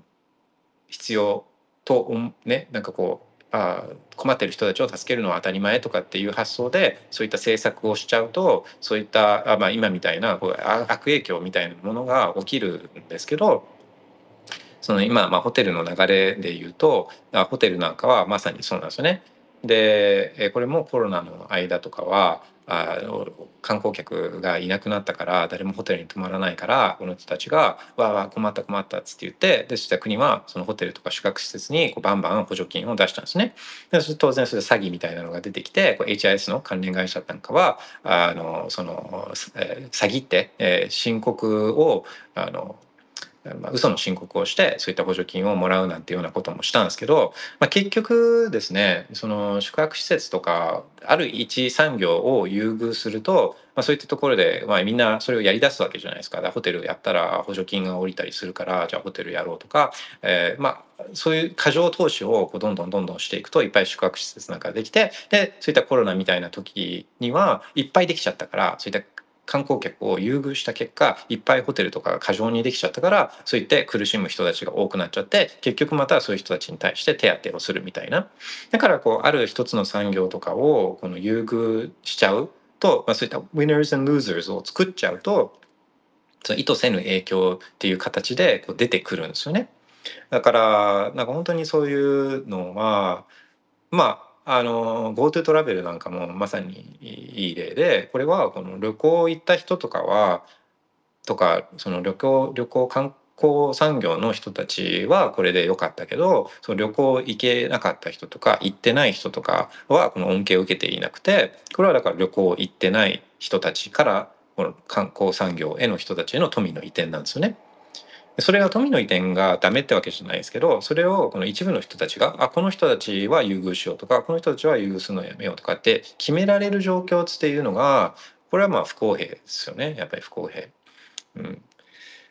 必要とね、なんかこうあ困ってる人たちを助けるのは当たり前とかっていう発想でそういった政策をしちゃうと、そういったあ、まあ、今みたいなこう悪影響みたいなものが起きるんですけど、その今、まあ、ホテルの流れでいうとあホテルなんかはまさにそうなんですよね。でこれもコロナの間とかはあ観光客がいなくなったから、誰もホテルに泊まらないから、この人たちがわーわー困った困ったっつって言って、でそしたら国はそのホテルとか宿泊施設にこうバンバン補助金を出したんですね。で当然それ詐欺みたいなのが出てきて、こう エイチアイエス の関連会社なんかはあのその詐欺って、えー、申告をあの嘘の申告をしてそういった補助金をもらうなんていうようなこともしたんですけど、まあ、結局ですね、その宿泊施設とかある一産業を優遇すると、まあ、そういったところで、まあ、みんなそれをやりだすわけじゃないですか。だからホテルやったら補助金が下りたりするから、じゃあホテルやろうとか、えー、まあそういう過剰投資をこうどんどんどんどんしていくと、いっぱい宿泊施設なんかできて、でそういったコロナみたいな時にはいっぱいできちゃったから、そういった観光客を優遇した結果、いっぱいホテルとかが過剰にできちゃったから、そういって苦しむ人たちが多くなっちゃって、結局またそういう人たちに対して手当てをするみたいな。だからこうある一つの産業とかをこの優遇しちゃうと、まあ、そういった winners and losers を作っちゃうと、その意図せぬ影響っていう形でこう出てくるんですよね。だからなんか本当にそういうのはまあGoTo トラベルなんかもまさにいい例で、これはこの旅行行った人とかはとか、その旅行旅行観光産業の人たちはこれで良かったけど、その旅行行けなかった人とか行ってない人とかはこの恩恵を受けていなくて、これはだから旅行行ってない人たちからこの観光産業への人たちへの富の移転なんですよね。それが富の移転がダメってわけじゃないですけど、それをこの一部の人たちがあこの人たちは優遇しようとか、この人たちは優遇するのやめようとかって決められる状況っていうのが、これはまあ不公平ですよね。やっぱり不公平、うん、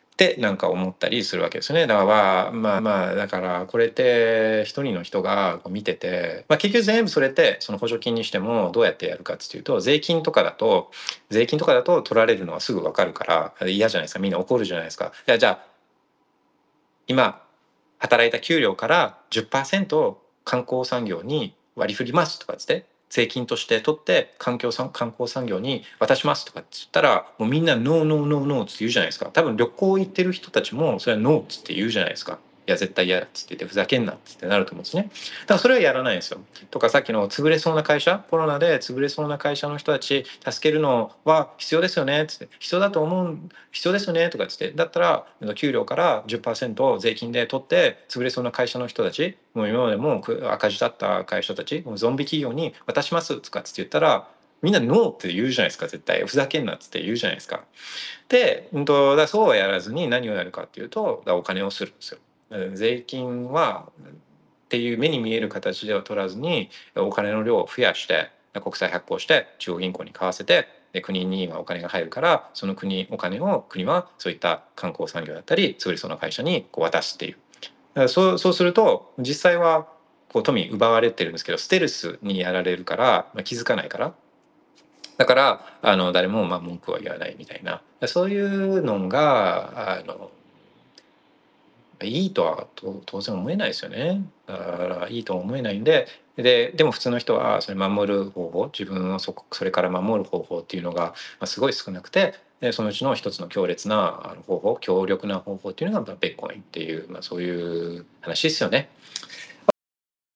ってなんか思ったりするわけですよね。だからまあまあだからこれって一人の人が見てて、まあ、結局全部それってその補助金にしてもどうやってやるかっていうと、税金とかだと税金とかだと取られるのはすぐ分かるから嫌じゃないですか。みんな怒るじゃないですか。いやじゃあ今働いた給料から じゅっパーセント を観光産業に割り振りますとかつって税金として取って環境産観光産業に渡しますとかって言ったら、もうみんなノーノーノーノーって言うじゃないですか。多分旅行行ってる人たちもそれはノーって言うじゃないですか。いや絶対嫌だっつっててふざけんなっつってなると思うんですね。だからそれはやらないんですよ。とかさっきの潰れそうな会社、コロナで潰れそうな会社の人たち助けるのは必要ですよねっつって、必要だと思う、必要ですよねとかっつって、だったら給料から じゅっパーセント 税金で取って潰れそうな会社の人たち、もう今までも赤字だった会社たち、もうゾンビ企業に渡しますとかっつって言ったら、みんなノーって言うじゃないですか。絶対ふざけんなっつって言うじゃないですか。で、うんと、だからそうはやらずに何をやるかっていうと、だからお金をするんですよ。税金はっていう目に見える形では取らずに、お金の量を増やして国債発行して中央銀行に買わせて、で国にはお金が入るから、その国お金を国はそういった観光産業だったり潰れそうな会社にこう渡すっていう。だからそう、そうすると実際はこう富奪われてるんですけど、ステルスにやられるから、まあ、気づかないから、だからあの誰もまあ文句は言わないみたいな、そういうのがあのいいとは当然思えないですよね。だからいいとは思えないんで、で、でも普通の人はそれ守る方法、自分をそこ、それから守る方法っていうのがすごい少なくて、そのうちの一つの強烈な方法、強力な方法っていうのがビットコインっていう、まあ、そういう話ですよね。